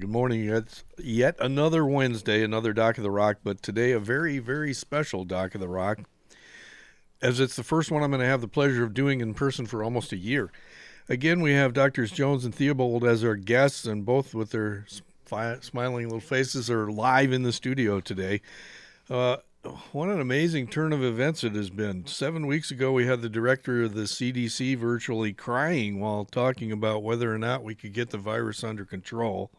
Good morning. It's yet another Wednesday, another Doc of the Rock, but today a very, very special Doc of the Rock, as it's the first one I'm going to have the pleasure of doing in person for almost a year. Again, we have Drs. Jones and Theobald as our guests, and both with their smiling little faces are live in the studio today. What an amazing turn of events it has been. 7 weeks ago, we had the director of the CDC virtually crying while talking about whether or not we could get the virus under control,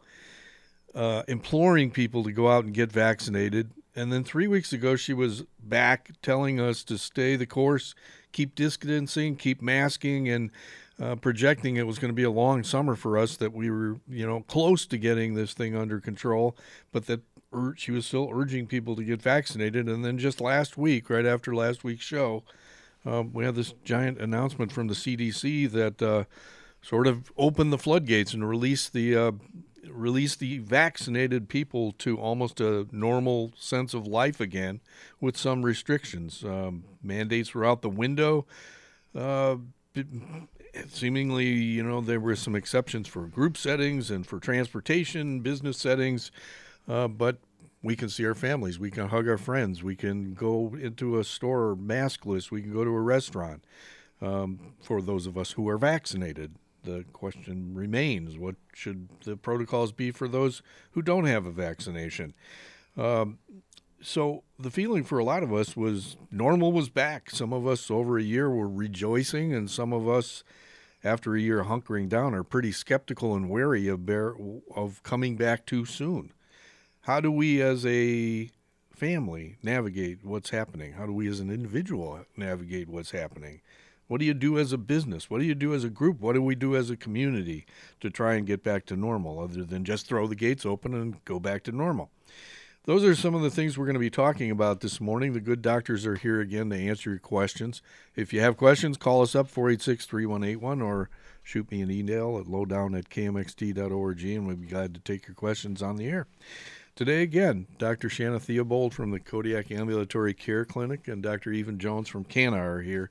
imploring people to go out and get vaccinated. And then 3 weeks ago, she was back telling us to stay the course, keep distancing, keep masking, and projecting it was going to be a long summer for us, that we were, close to getting this thing under control, but that she was still urging people to get vaccinated. And then just last week, right after last week's show, we had this giant announcement from the CDC that sort of opened the floodgates and released the vaccinated people to almost a normal sense of life again, with some restrictions. Mandates were out the window. Seemingly, there were some exceptions for group settings and for transportation, business settings. But we can see our families, we can hug our friends, we can go into a store maskless, we can go to a restaurant, for those of us who are vaccinated. The question remains, what should the protocols be for those who don't have a vaccination? So the feeling for a lot of us was normal was back. Some of us over a year were rejoicing, and some of us after a year hunkering down are pretty skeptical and wary of coming back too soon. How do we as a family navigate what's happening? How do we as an individual navigate what's happening? What do you do as a business? What do you do as a group? What do we do as a community to try and get back to normal, other than just throw the gates open and go back to normal? Those are some of the things we're going to be talking about this morning. The good doctors are here again to answer your questions. If you have questions, call us up, 486-3181, or shoot me an email at lowdown@kmxt.org, and we'd be glad to take your questions on the air. Today, again, Dr. Shana Theobald from the Kodiak Ambulatory Care Clinic and Dr. Evan Jones from KANA are here.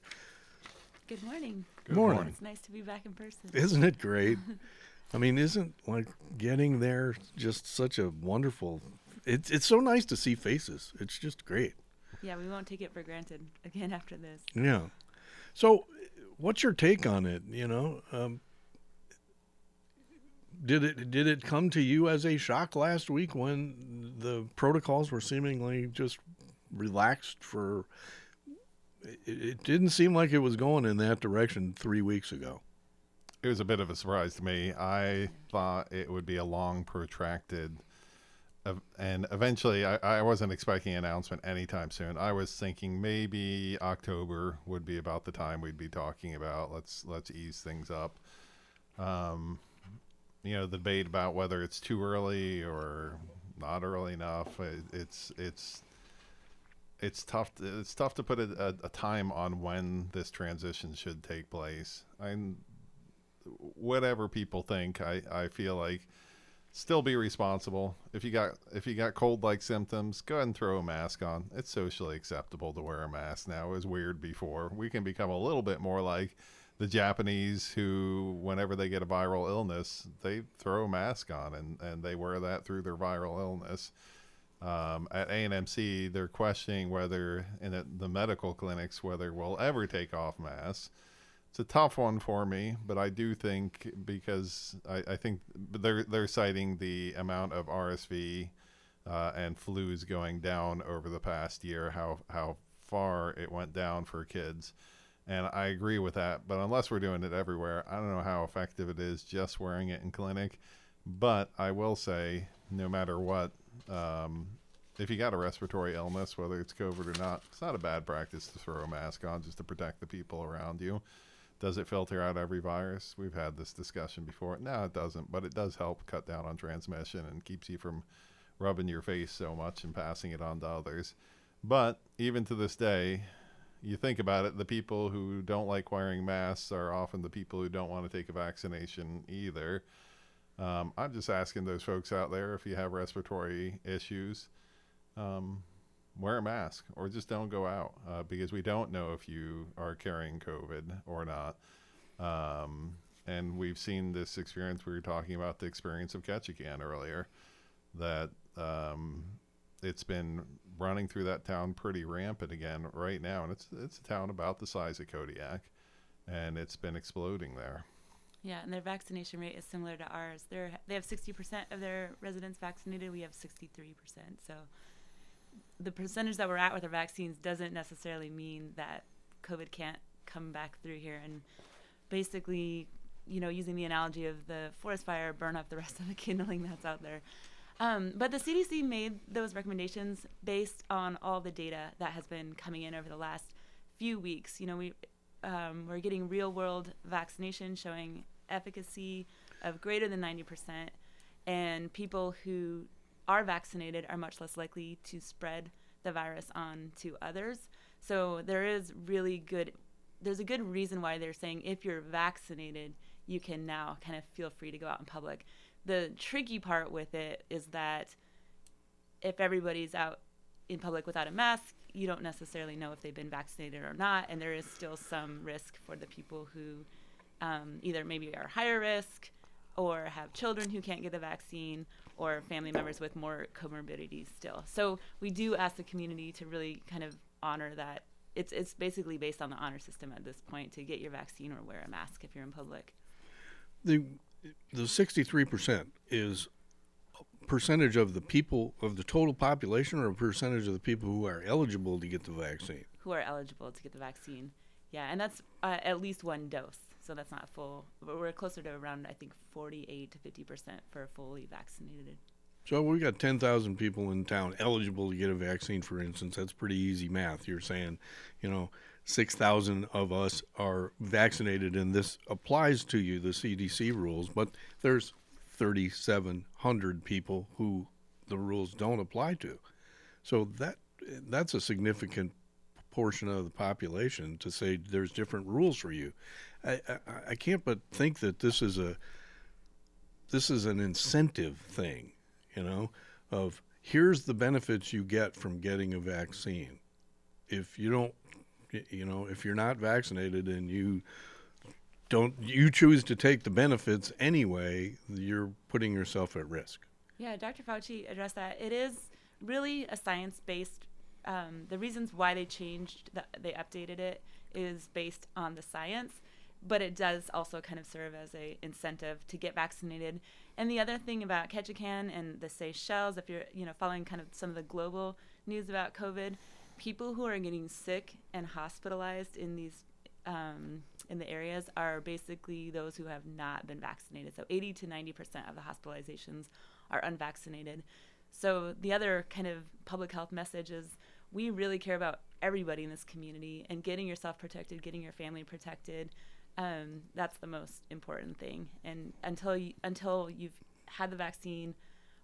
Good morning. Good morning. It's nice to be back in person. Isn't it great? I mean, isn't getting there just such a wonderful? It's so nice to see faces. It's just great. Yeah, we won't take it for granted again after this. Yeah. So, what's your take on it? Did it come to you as a shock last week when the protocols were seemingly just relaxed for? It didn't seem like it was going in that direction 3 weeks ago. It was a bit of a surprise to me. I thought it would be a long, protracted, and eventually I wasn't expecting an announcement anytime soon. I was thinking maybe October would be about the time we'd be talking about let's ease things up. The debate about whether it's too early or not early enough. It's tough. It's tough to put a time on when this transition should take place. And whatever people think, I feel like still be responsible. If you got cold-like symptoms, go ahead and throw a mask on. It's socially acceptable to wear a mask now. It was weird before. We can become a little bit more like the Japanese, who whenever they get a viral illness, they throw a mask on and they wear that through their viral illness. At A&MC, they're questioning whether, in the medical clinics, whether we'll ever take off masks. It's a tough one for me, but I do think, because I think they're citing the amount of RSV and flus going down over the past year, how far it went down for kids. And I agree with that, but unless we're doing it everywhere, I don't know how effective it is just wearing it in clinic. But I will say, no matter what, if you got a respiratory illness, whether it's COVID or not, it's not a bad practice to throw a mask on just to protect the people around you. Does it filter out every virus? We've had this discussion before. No, it doesn't, but it does help cut down on transmission and keeps you from rubbing your face so much and passing it on to others. But even to this day, you think about it, the people who don't like wearing masks are often the people who don't want to take a vaccination either. I'm just asking those folks out there, if you have respiratory issues, wear a mask or just don't go out, because we don't know if you are carrying COVID or not. And we've seen this experience. We were talking about the experience of Ketchikan earlier, that it's been running through that town pretty rampant again right now. And it's a town about the size of Kodiak, and it's been exploding there. Yeah, and their vaccination rate is similar to ours. They have 60% of their residents vaccinated. We have 63%. So the percentage that we're at with our vaccines doesn't necessarily mean that COVID can't come back through here. And basically, you know, using the analogy of the forest fire, burn up the rest of the kindling that's out there. But the CDC made those recommendations based on all the data that has been coming in over the last few weeks. You know, we're getting real-world vaccination showing efficacy of greater than 90%, and people who are vaccinated are much less likely to spread the virus on to others. So there's a good reason why they're saying if you're vaccinated, you can now kind of feel free to go out in public. The tricky part with it is that if everybody's out in public without a mask, you don't necessarily know if they've been vaccinated or not, and there is still some risk for the people who either maybe are higher risk or have children who can't get the vaccine or family members with more comorbidities still. So we do ask the community to really kind of honor that. It's basically based on the honor system at this point to get your vaccine or wear a mask if you're in public. The 63% is percentage of the people of the total population, or a percentage of the people who are eligible to get the vaccine? Who are eligible to get the vaccine, yeah, and that's at least one dose, so that's not full. But we're closer to around, I think, 48 to 50% for fully vaccinated. So we've got 10,000 people in town eligible to get a vaccine, for instance. That's pretty easy math. You're saying, you know, 6,000 of us are vaccinated, and this applies to you, the CDC rules, but there's 3,700 people who the rules don't apply to. So that's a significant portion of the population to say there's different rules for you. I can't but think that this is an incentive thing, you know, of here's the benefits you get from getting a vaccine. If you don't, you know, if you're not vaccinated and you choose to take the benefits anyway, you're putting yourself at risk. Yeah, Dr. Fauci addressed that. It is really a science-based, the reasons why they changed, they updated it, is based on the science, but it does also kind of serve as a incentive to get vaccinated. And the other thing about Ketchikan and the Seychelles, if you're, you know, following kind of some of the global news about COVID, people who are getting sick and hospitalized in these in the areas are basically those who have not been vaccinated. So 80 to 90% of the hospitalizations are unvaccinated. So the other kind of public health message is we really care about everybody in this community, and getting yourself protected, getting your family protected, that's the most important thing. And until you've had the vaccine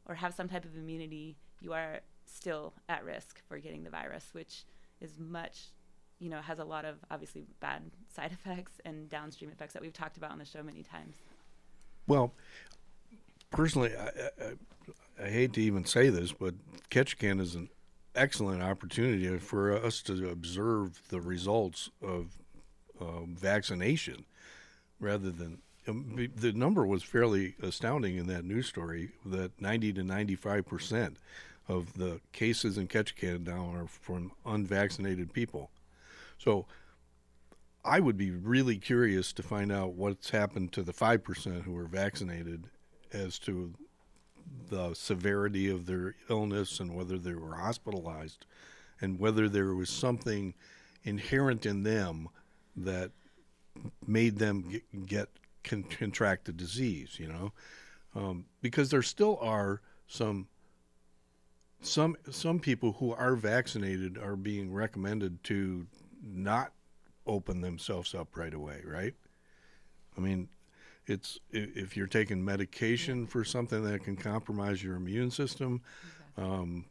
or have some type of immunity, you are still at risk for getting the virus, which is much, you know, has a lot of obviously bad side effects and downstream effects that we've talked about on the show many times. Well, personally, I hate to even say this, but Ketchikan is an excellent opportunity for us to observe the results of vaccination rather than the number was fairly astounding in that news story that 90 to 95% of the cases in Ketchikan now are from unvaccinated people. So I would be really curious to find out what's happened to the 5% who are vaccinated as to the severity of their illness and whether they were hospitalized and whether there was something inherent in them that made them contract the disease, you know, because there still are some people who are vaccinated are being recommended to not open themselves up right away, right? I mean, it's if you're taking medication for something that can compromise your immune system, exactly.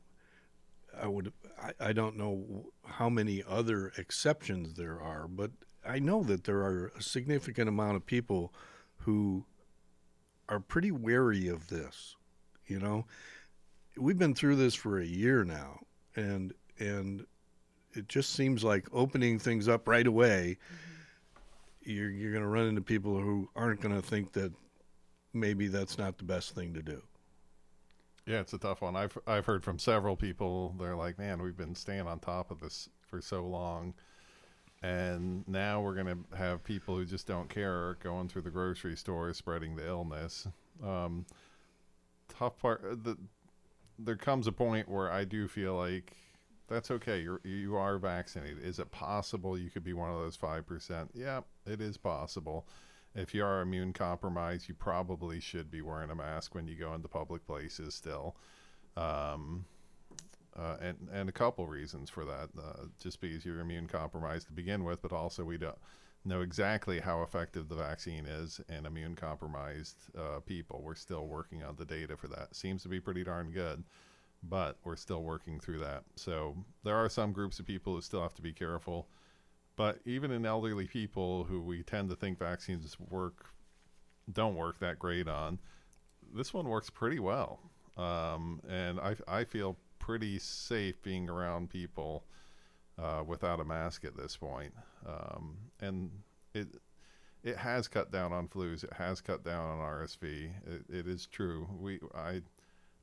I don't know how many other exceptions there are, but I know that there are a significant amount of people who are pretty wary of this, you know? We've been through this for a year now, and it just seems like opening things up right away you're going to run into people who aren't going to think that maybe that's not the best thing to do. Yeah, it's a tough one. I've heard from several people. They're like, man, we've been staying on top of this for so long, and now we're going to have people who just don't care going through the grocery store spreading the illness. Tough part. There comes a point where I do feel like that's okay. You are vaccinated. Is it possible you could be one of those 5%? Yeah, it is possible. If you are immune compromised, you probably should be wearing a mask when you go into public places still. And a couple reasons for that, just because you're immune compromised to begin with, but also we don't know exactly how effective the vaccine is in immune compromised people. We're still working on the data for that. Seems to be pretty darn good, but we're still working through that. So there are some groups of people who still have to be careful. But even in elderly people who we tend to think vaccines don't work that great on, this one works pretty well. And I feel pretty safe being around people without a mask at this point. And it has cut down on flus. It has cut down on RSV. It is true. I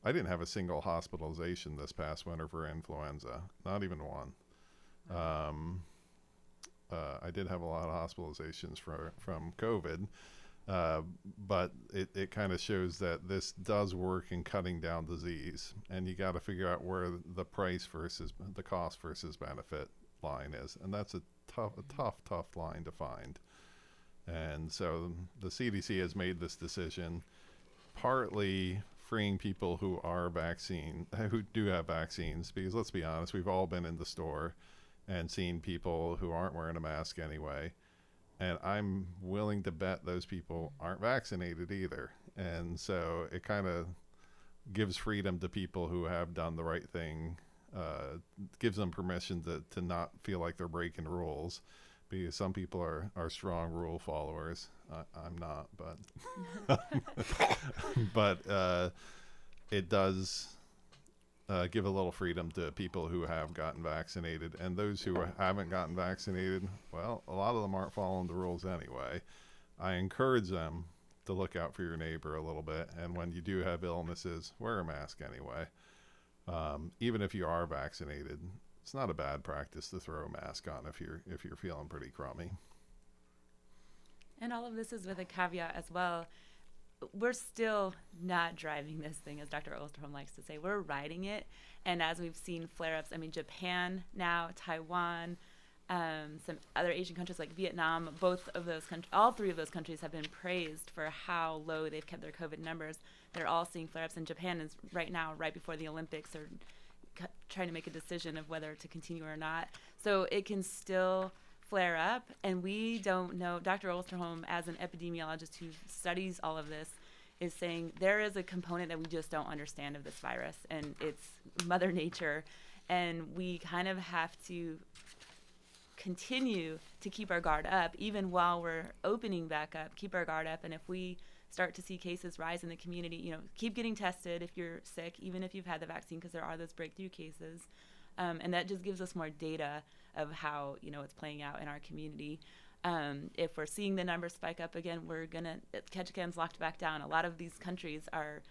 didn't have a single hospitalization this past winter for influenza. Not even one. I did have a lot of hospitalizations from COVID, but it kind of shows that this does work in cutting down disease, and you got to figure out where the price versus the cost versus benefit line is, and that's a tough line to find. And so the CDC has made this decision, partly freeing people who do have vaccines, because let's be honest, we've all been in the store and seeing people who aren't wearing a mask anyway. And I'm willing to bet those people aren't vaccinated either. And so it kind of gives freedom to people who have done the right thing, gives them permission to not feel like they're breaking rules, because some people are strong rule followers. I'm not, but, it does... give a little freedom to people who have gotten vaccinated, and those who haven't gotten vaccinated, well, a lot of them aren't following the rules anyway. I encourage them to look out for your neighbor a little bit, and when you do have illnesses, wear a mask anyway. Even if you are vaccinated, it's not a bad practice to throw a mask on if you're feeling pretty crummy. And all of this is with a caveat as well. We're still not driving this thing, as Dr. Osterholm likes to say. We're riding it. And as we've seen flare-ups, I mean, Japan now, Taiwan, some other Asian countries like Vietnam, all three of those countries have been praised for how low they've kept their COVID numbers. They're all seeing flare-ups, and Japan is right now, right before the Olympics, are trying to make a decision of whether to continue or not. So it can still flare up, and we don't know. Dr. Osterholm, as an epidemiologist who studies all of this, is saying there is a component that we just don't understand of this virus, and it's Mother Nature, and we kind of have to continue to keep our guard up, even while we're opening back up, keep our guard up. And if we start to see cases rise in the community, keep getting tested if you're sick, even if you've had the vaccine, because there are those breakthrough cases. And that just gives us more data of how, it's playing out in our community. If we're seeing the numbers spike up again, Ketchikan's locked back down. A lot of these countries are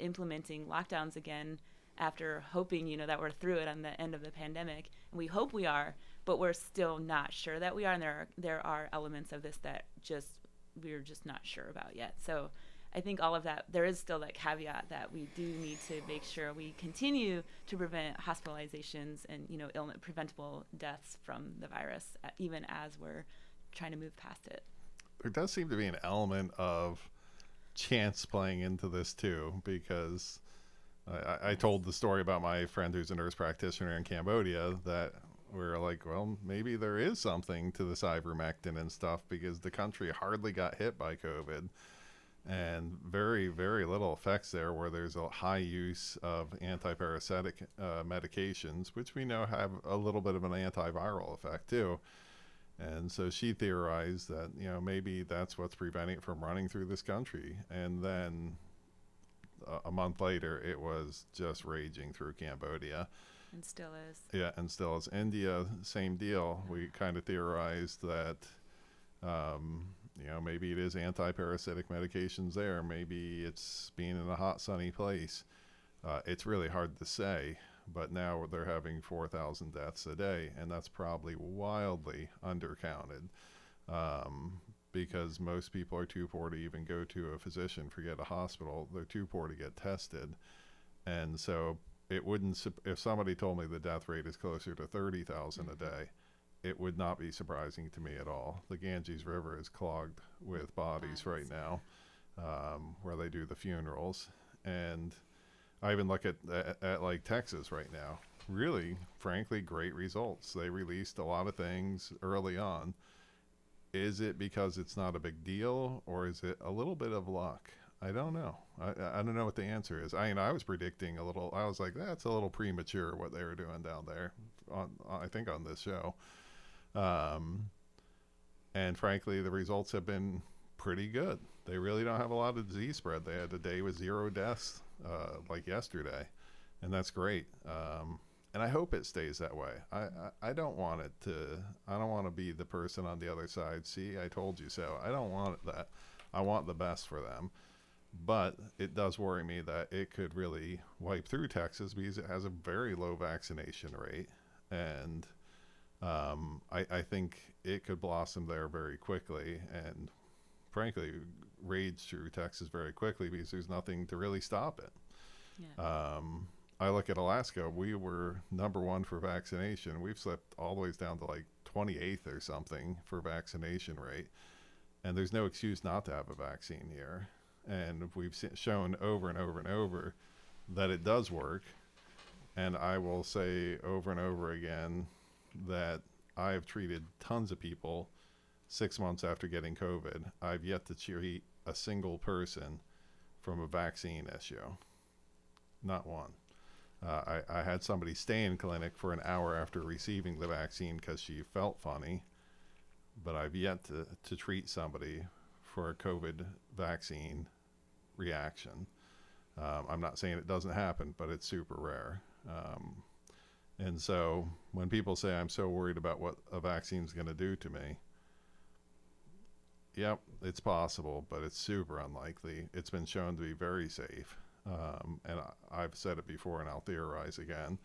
implementing lockdowns again after hoping, that we're through it on the end of the pandemic. And we hope we are, but we're still not sure that we are. And there are elements of this that we're just not sure about yet. So I think all of that, there is still that caveat that we do need to make sure we continue to prevent hospitalizations and preventable deaths from the virus, even as we're trying to move past it. There does seem to be an element of chance playing into this too, because I told the story about my friend who's a nurse practitioner in Cambodia that we're like, well, maybe there is something to this ivermectin and stuff, because the country hardly got hit by COVID. And very, very little effects there, where there's a high use of antiparasitic medications, which we know have a little bit of an antiviral effect too. And so she theorized that, maybe that's what's preventing it from running through this country. And then a month later, it was just raging through Cambodia. And still is. Yeah, and still is. India, same deal. We kind of theorized that You know, maybe it is anti-parasitic medications there. Maybe it's being in a hot, sunny place. It's really hard to say, but now they're having 4,000 deaths a day, and that's probably wildly undercounted because most people are too poor to even go to a physician, forget a hospital. They're too poor to get tested. And so it wouldn't, if somebody told me the death rate is closer to 30,000 a day, it would not be surprising to me at all. The Ganges River is clogged with bodies right now, where they do the funerals. And I even look at like Texas right now, really, frankly, great results. They released a lot of things early on. Is it because it's not a big deal, or is it a little bit of luck? I don't know. I don't know what the answer is. I mean, I was predicting a little, I was like, that's a little premature what they were doing down there I think on this show. And frankly, the results have been pretty good. They really don't have a lot of disease spread. They had a day with 0 deaths, like yesterday, and that's great. And I hope it stays that way. I don't want it to, I don't want to be the person on the other side. See, I told you so. I don't want it that. I want the best for them. But it does worry me that it could really wipe through Texas because it has a very low vaccination rate. And I think it could blossom there very quickly and, frankly, rage through Texas very quickly because there's nothing to really stop it. Yeah. I look at Alaska. We were #1 for vaccination. We've slipped all the way down to like 28th or something for vaccination rate. And there's no excuse not to have a vaccine here. And we've shown over and over and over that it does work. And I will say over and over again that I've treated tons of people 6 months after getting COVID. I've yet to treat a single person from a vaccine issue. Not one. I had somebody stay in clinic for an hour after receiving the vaccine because she felt funny. But I've yet to treat somebody for a COVID vaccine reaction. I'm not saying it doesn't happen, but it's super rare. And so when people say, I'm so worried about what a vaccine's going to do to me, yep, it's possible, but it's super unlikely. It's been shown to be very safe. And I've said it before, and I'll theorize again.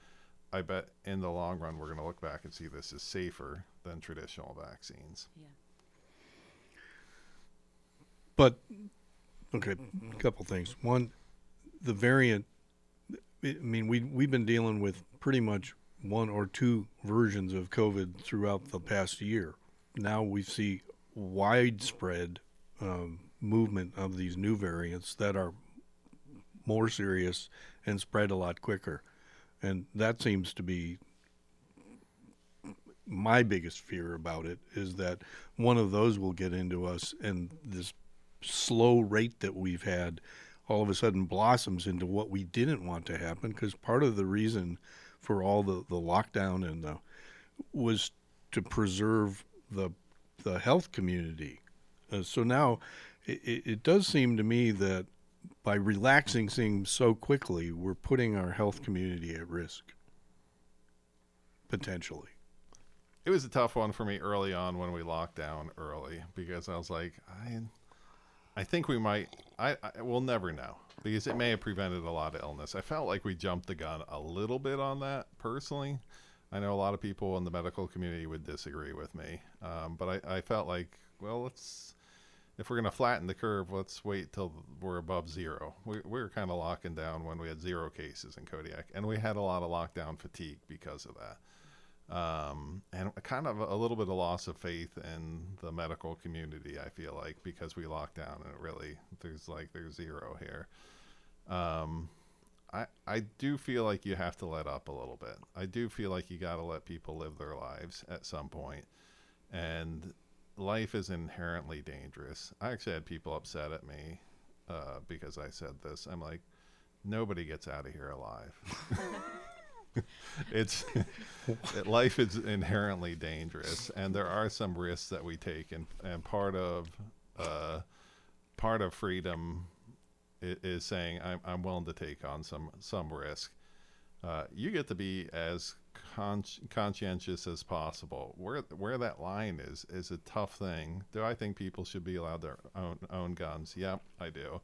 I bet in the long run, we're going to look back and see this is safer than traditional vaccines. Yeah. But, okay, a couple things. One, the variant, I mean, we've been dealing with pretty much one or two versions of COVID throughout the past year. Now we see widespread movement of these new variants that are more serious and spread a lot quicker. And that seems to be my biggest fear about it, is that one of those will get into us, and this slow rate that we've had all of a sudden blossoms into what we didn't want to happen, because part of the reason for all the lockdown and was to preserve the health community. So now it does seem to me that by relaxing things so quickly, we're putting our health community at risk, potentially. It was a tough one for me early on when we locked down early, because I was like, I think we might, we'll never know, because it may have prevented a lot of illness. I felt like we jumped the gun a little bit on that personally. I know a lot of people in the medical community would disagree with me, but I felt like, well, if we're going to flatten the curve, let's wait till we're above 0. We were kind of locking down when we had 0 cases in Kodiak, and we had a lot of lockdown fatigue because of that. And kind of a little bit of loss of faith in the medical community, I feel like, because we locked down and it really, there's 0 here. I do feel like you have to let up a little bit. I do feel like you got to let people live their lives at some point. And life is inherently dangerous. I actually had people upset at me because I said this. I'm like, nobody gets out of here alive. Life is inherently dangerous, and there are some risks that we take, and part of freedom is saying I'm willing to take on some risk. You get to be as conscientious as possible. Where that line is a tough thing. Do I think people should be allowed their own guns? Yep, I do.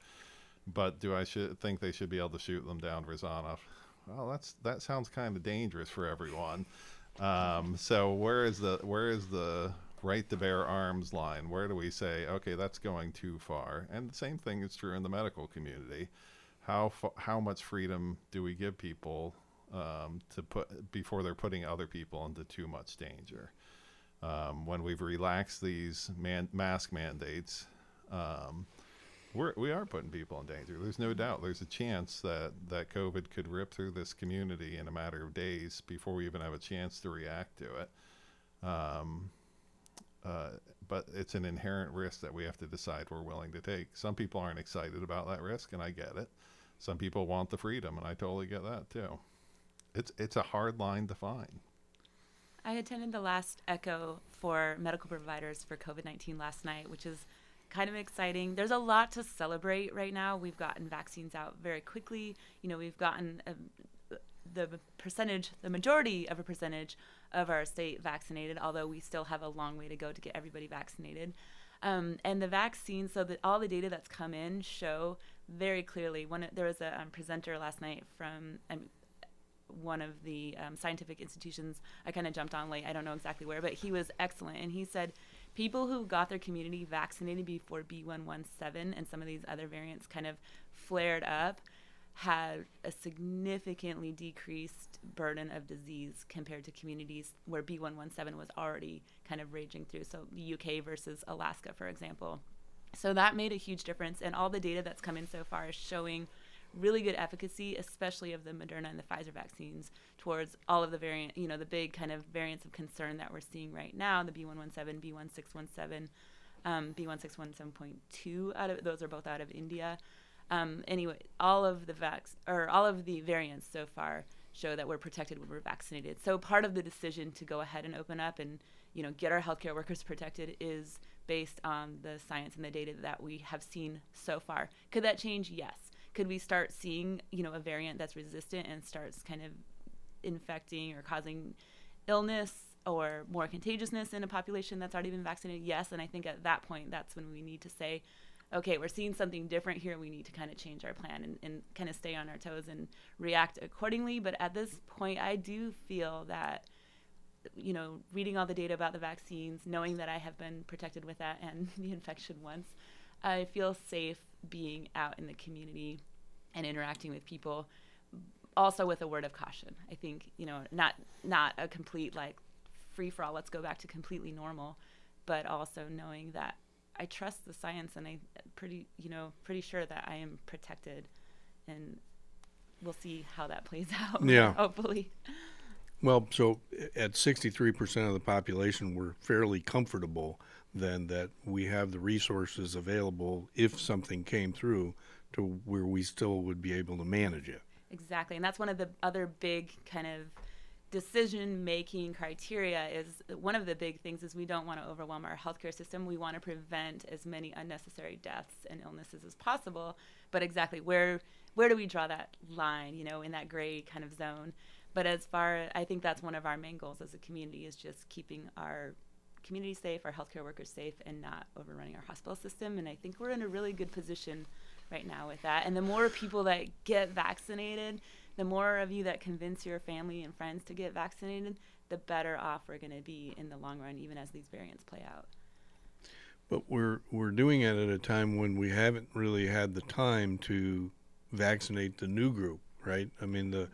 But do I think they should be able to shoot them down, Rizanov? Well, that sounds kind of dangerous for everyone. So where is the right to bear arms line? Where do we say, okay, that's going too far? And the same thing is true in the medical community. How much freedom do we give people to put before they're putting other people into too much danger? When we've relaxed these mask mandates, we are putting people in danger. There's no doubt. There's a chance that COVID could rip through this community in a matter of days before we even have a chance to react to it. But it's an inherent risk that we have to decide we're willing to take. Some people aren't excited about that risk, and I get it. Some people want the freedom, and I totally get that too. It's a hard line to find. I attended the last Echo for medical providers for COVID-19 last night, which is kind of exciting. There's a lot to celebrate right now. We've gotten vaccines out very quickly. You know, we've gotten the majority of a percentage of our state vaccinated, although we still have a long way to go to get everybody vaccinated. And the vaccine, so that all the data that's come in show very clearly. There was a presenter last night from one of the scientific institutions. I kind of jumped on late, I don't know exactly where, but he was excellent. And he said, people who got their community vaccinated before B117 and some of these other variants kind of flared up had a significantly decreased burden of disease compared to communities where B117 was already kind of raging through. So the UK versus Alaska, for example. So that made a huge difference. And all the data that's come in so far is showing really good efficacy, especially of the Moderna and the Pfizer vaccines, towards all of the variant, you know, the big kind of variants of concern that we're seeing right now, the B117, B1617, B1617.2, those are both out of India. Anyway, all of the variants so far show that we're protected when we're vaccinated. So part of the decision to go ahead and open up and, you know, get our healthcare workers protected is based on the science and the data that we have seen so far. Could that change? Yes. Could we start seeing, you know, a variant that's resistant and starts kind of infecting or causing illness or more contagiousness in a population that's already been vaccinated? Yes. And I think at that point, that's when we need to say, okay, we're seeing something different here. We need to kind of change our plan and kind of stay on our toes and react accordingly. But at this point, I do feel that, you know, reading all the data about the vaccines, knowing that I have been protected with that and the infection once, I feel safe being out in the community and interacting with people, also with a word of caution. I think, you know, not a complete like free-for-all, let's go back to completely normal, but also knowing that I trust the science and I'm pretty sure that I am protected, and we'll see how that plays out. Yeah. Hopefully. Well, so at 63% of the population, we're fairly comfortable then that we have the resources available if something came through to where we still would be able to manage it. Exactly. And that's one of the other big kind of decision-making criteria is one of the big things is we don't want to overwhelm our healthcare system. We want to prevent as many unnecessary deaths and illnesses as possible. But exactly where do we draw that line, you know, in that gray kind of zone? But as far, I think that's one of our main goals as a community is just keeping our community safe, our healthcare workers safe, and not overrunning our hospital system. And I think we're in a really good position right now with that. And the more people that get vaccinated, the more of you that convince your family and friends to get vaccinated, the better off we're going to be in the long run, even as these variants play out. But we're doing it at a time when we haven't really had the time to vaccinate the new group, right? I mean,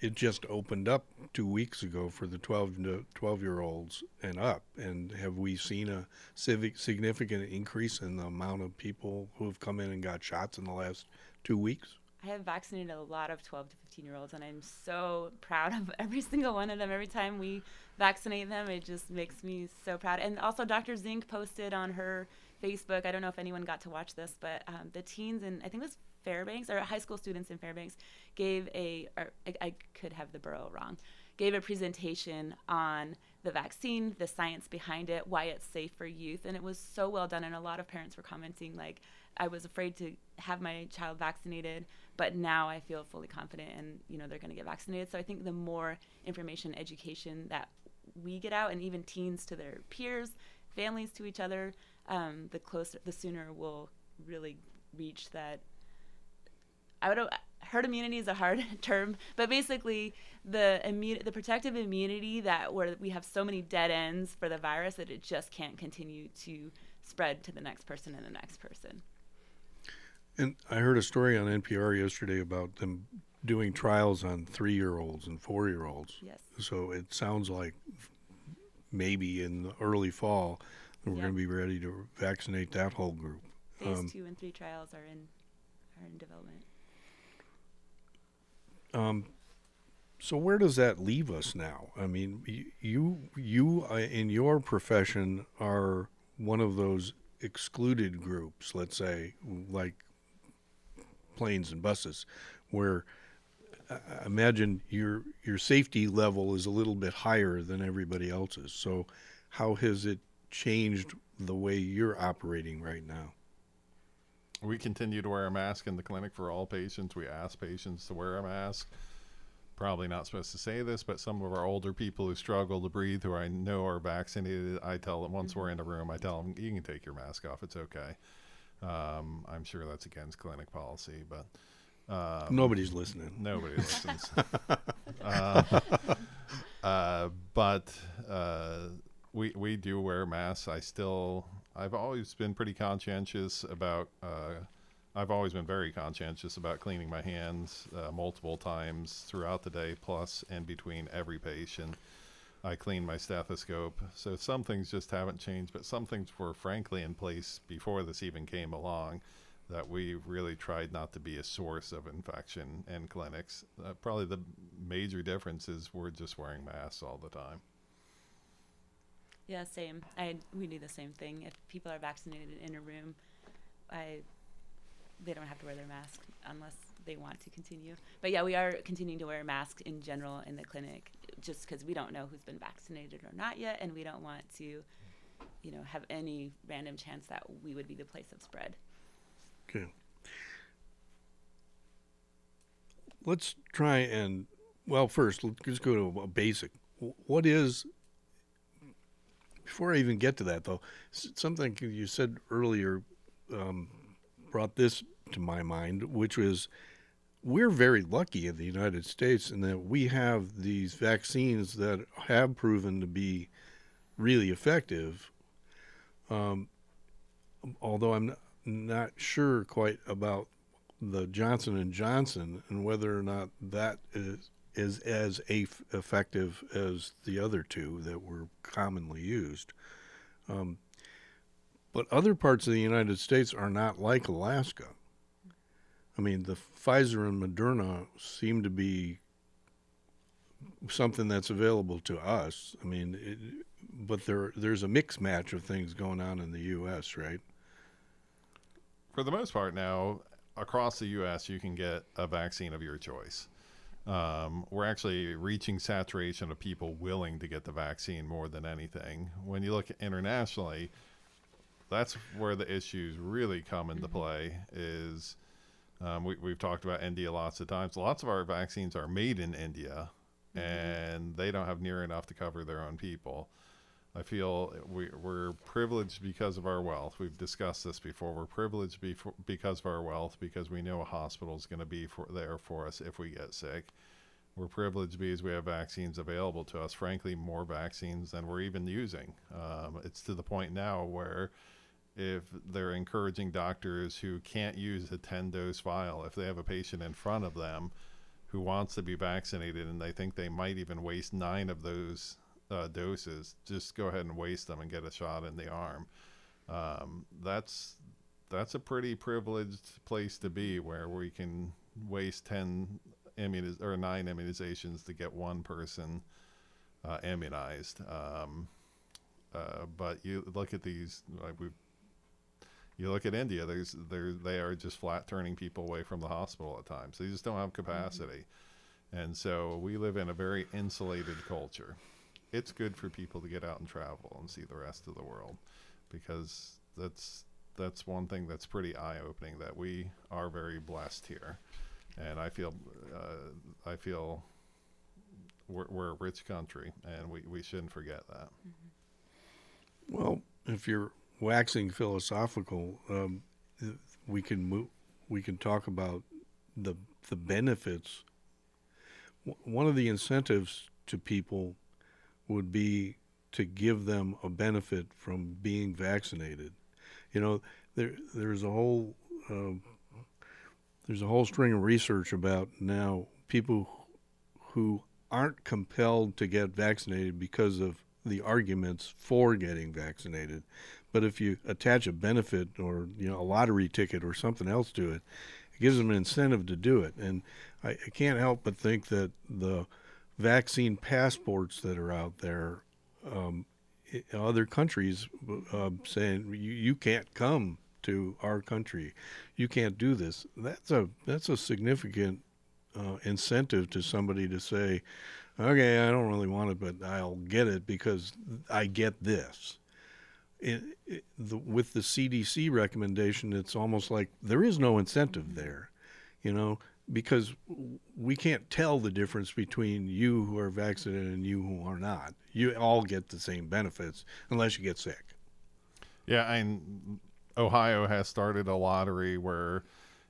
it just opened up 2 weeks ago for the 12-year-olds and up. And have we seen a significant increase in the amount of people who have come in and got shots in the last 2 weeks? I have vaccinated a lot of 12 to 15-year-olds, and I'm so proud of every single one of them. Every time we vaccinate them, it just makes me so proud. And also Dr. Zink posted on her Facebook, I don't know if anyone got to watch this, but the teens in, I think it was Fairbanks, or high school students in Fairbanks, gave a presentation on the vaccine, the science behind it, why it's safe for youth. And it was so well done. And a lot of parents were commenting like, I was afraid to have my child vaccinated, But now I feel fully confident, and they're going to get vaccinated. So I think the more information, education that we get out, and even teens to their peers, families to each other, the sooner we'll really reach that. Herd immunity is a hard term, but basically the protective immunity that where we have so many dead ends for the virus that it just can't continue to spread to the next person and the next person. And I heard a story on NPR yesterday about them doing trials on 3-year-olds and 4-year-olds. Yes. So it sounds like maybe in the early fall we're going to be ready to vaccinate that whole group. Phase 2 and 3 trials are in development. So where does that leave us now? I mean, you in your profession are one of those excluded groups, let's say, like planes and buses, where I imagine your safety level is a little bit higher than everybody else's. So how has it changed the way you're operating right now? We continue to wear a mask in the clinic for all patients. We ask patients to wear a mask. Probably not supposed to say this, but some of our older people who struggle to breathe, who I know are vaccinated, I tell them, once we're in a room, I tell them, you can take your mask off. It's okay. I'm sure that's against clinic policy, but... nobody's listening. Nobody listens. We do wear masks. I've always been pretty conscientious about, I've always been very conscientious about cleaning my hands multiple times throughout the day, plus in between every patient. I clean my stethoscope. So some things just haven't changed, but some things were frankly in place before this even came along that we really tried not to be a source of infection in clinics. Probably the major difference is we're just wearing masks all the time. Yeah, same. We do the same thing. If people are vaccinated in a room, they don't have to wear their mask unless they want to continue. But yeah, we are continuing to wear masks in general in the clinic just because we don't know who's been vaccinated or not yet, and we don't want to, have any random chance that we would be the place of spread. Okay. Let's try and, well, first, let's just go to a basic. What is... Before I even get to that, though, something you said earlier brought this to my mind, which was we're very lucky in the United States in that we have these vaccines that have proven to be really effective, although I'm not sure quite about the Johnson and Johnson and whether or not that is as effective as the other two that were commonly used. But other parts of the United States are not like Alaska. I mean, the Pfizer and Moderna seem to be something that's available to us. I mean, but there's a mixed match of things going on in the U.S., right? For the most part now, across the U.S., you can get a vaccine of your choice. We're actually reaching saturation of people willing to get the vaccine more than anything. When you look internationally, that's where the issues really come into play is, we've talked about India lots of times. Lots of our vaccines are made in India, and they don't have near enough to cover their own people. I feel we're privileged because of our wealth. We've discussed this before. We're privileged because of our wealth, because we know a hospital is going to be there for us if we get sick. We're privileged because we have vaccines available to us, frankly, more vaccines than we're even using. It's to the point now where if they're encouraging doctors who can't use a 10-dose vial, if they have a patient in front of them who wants to be vaccinated and they think they might even waste 9 of those doses, just go ahead and waste them and get a shot in the arm. That's a pretty privileged place to be, where we can waste 9 immunizations to get one person immunized. But you look at these, you look at India. They are just flat turning people away from the hospital at times. They just don't have capacity, and so we live in a very insulated culture. It's good for people to get out and travel and see the rest of the world, because that's one thing that's pretty eye-opening, that we are very blessed here. And I feel we're a rich country, and we shouldn't forget that. Well, if you're waxing philosophical, we can talk about the benefits. One of the incentives to people would be to give them a benefit from being vaccinated. You know, there's a whole string of research about now people who aren't compelled to get vaccinated because of the arguments for getting vaccinated. But if you attach a benefit or, you know, a lottery ticket or something else to it, it gives them an incentive to do it. And I can't help but think that the vaccine passports that are out there, other countries saying you can't come to our country, you can't do this. That's a significant incentive to somebody to say, okay, I don't really want it, but I'll get it because I get this. With the CDC recommendation, it's almost like there is no incentive there, you know, because we can't tell the difference between you who are vaccinated and you who are not. You all get the same benefits unless you get sick. Yeah, and Ohio has started a lottery where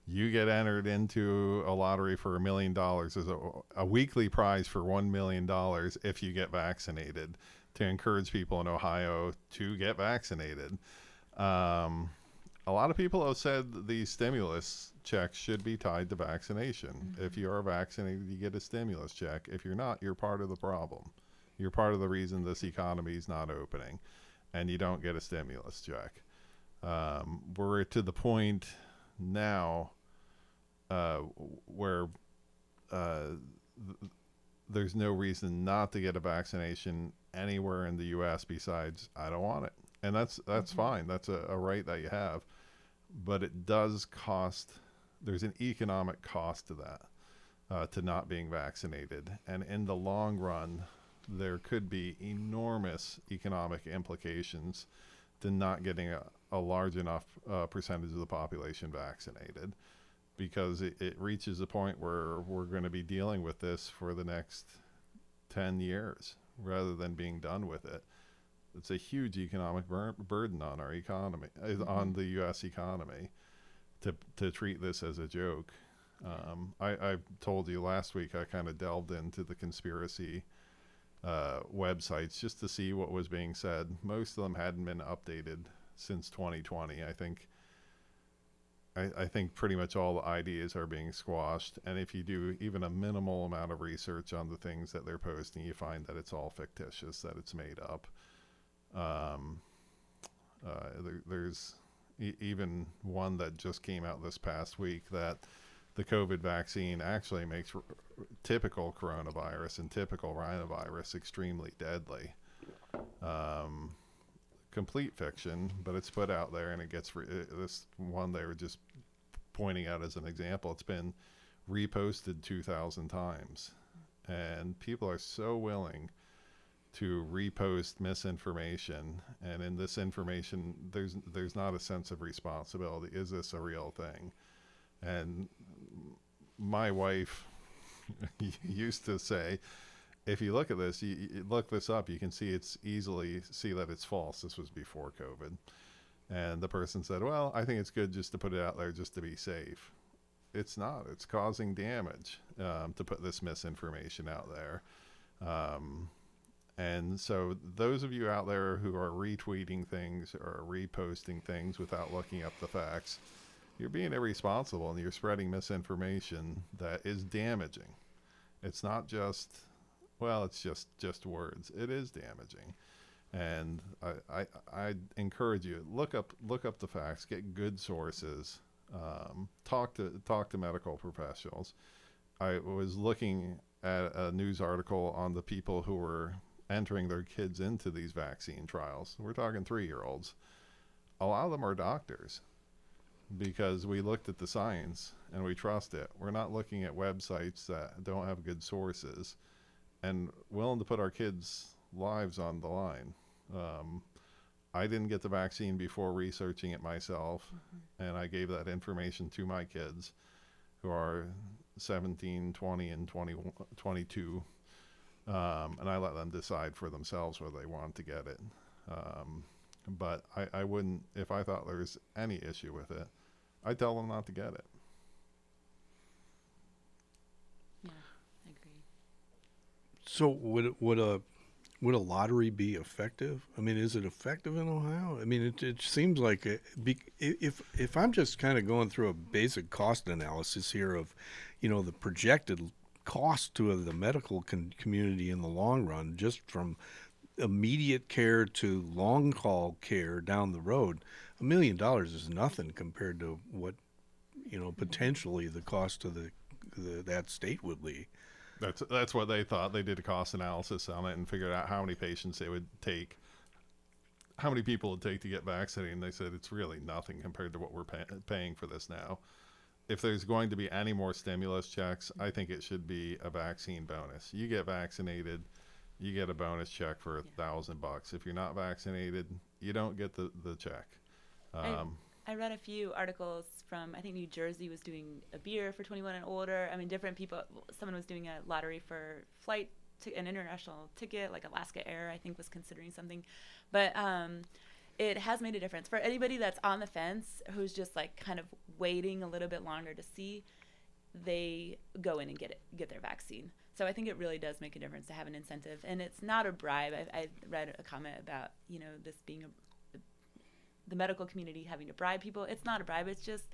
you get entered into a lottery for $1 million as a weekly prize for $1 million if you get vaccinated, to encourage people in Ohio to get vaccinated. A lot of people have said the stimulus checks should be tied to vaccination. Mm-hmm. If you are vaccinated, you get a stimulus check. If you're not, you're part of the problem. You're part of the reason this economy is not opening, and you don't get a stimulus check. We're to the point now where there's no reason not to get a vaccination anywhere in the U.S. besides I don't want it. And that's mm-hmm. fine. That's a right that you have. But it does cost. There's an economic cost to that, to not being vaccinated. And in the long run, there could be enormous economic implications to not getting a large enough percentage of the population vaccinated, because it reaches a point where we're going to be dealing with this for the next 10 years rather than being done with it. It's a huge economic burden on our economy, on the U.S. economy, to treat this as a joke. I told you last week I kind of delved into the conspiracy websites just to see what was being said. Most of them hadn't been updated since 2020. I think pretty much all the ideas are being squashed. And if you do even a minimal amount of research on the things that they're posting, you find that it's all fictitious, that it's made up. There's even one that just came out this past week that the COVID vaccine actually makes typical coronavirus and typical rhinovirus extremely deadly. Complete fiction, but it's put out there, and it gets this one they were just pointing out as an example. It's been reposted 2,000 times, and people are so willing to repost misinformation. And in this information, there's not a sense of responsibility. Is this a real thing? And my wife used to say, if you look at this, you look this up, you can see easily that it's false. This was before COVID. And the person said, well, I think it's good just to put it out there just to be safe. It's not. It's causing damage to put this misinformation out there. And so those of you out there who are retweeting things or reposting things without looking up the facts, you're being irresponsible and you're spreading misinformation that is damaging. It's not just... well, it's just words. It is damaging. And I encourage you, look up the facts, get good sources, talk to medical professionals. I was looking at a news article on the people who were entering their kids into these vaccine trials. We're talking 3-year-olds. A lot of them are doctors, because we looked at the science and we trust it. We're not looking at websites that don't have good sources and willing to put our kids' lives on the line. I didn't get the vaccine before researching it myself, mm-hmm. and I gave that information to my kids, who are 17, 20, and 22. And I let them decide for themselves whether they wanted to get it. But I wouldn't, if I thought there was any issue with it, I'd tell them not to get it. Yeah, I agree. So would a lottery be effective? I mean, is it effective in Ohio? I mean, it seems like if I'm just kind of going through a basic cost analysis here of, you know, the projected cost to the medical community in the long run, just from immediate care to long haul care down the road, $1 million is nothing compared to what, you know, potentially the cost to that state would be. That's what they thought. They did a cost analysis on it and figured out how many patients it would take, how many people it would take to get vaccinated. And they said it's really nothing compared to what we're paying for this now. If there's going to be any more stimulus checks, I think it should be a vaccine bonus. You get vaccinated, you get a bonus check for $1,000. If you're not vaccinated, you don't get the check. I read a few articles from, I think New Jersey was doing a beer for 21 and older. I mean, different people, someone was doing a lottery for flight, an international ticket, like Alaska Air, I think was considering something. But it has made a difference. For anybody that's on the fence, who's just like kind of waiting a little bit longer to see, they go in and get their vaccine. So I think it really does make a difference to have an incentive. And it's not a bribe. I read a comment about, you know, this being the medical community having to bribe people. It's not a bribe. It's just,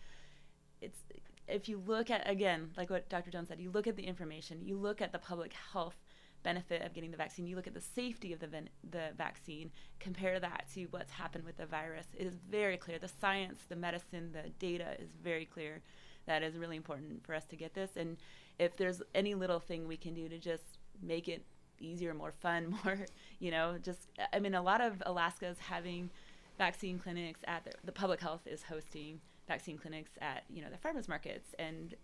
it's, if you look at, again, like what Dr. Jones said, you look at the information, you look at the public health benefit of getting the vaccine, you look at the safety of the vaccine, compare that to what's happened with the virus. It is very clear. The science, the medicine, the data is very clear. That is really important for us to get this. And if there's any little thing we can do to just make it easier, more fun, more, you know, just, I mean, a lot of Alaska's having vaccine clinics at the public health is hosting vaccine clinics at, you know, the farmers markets and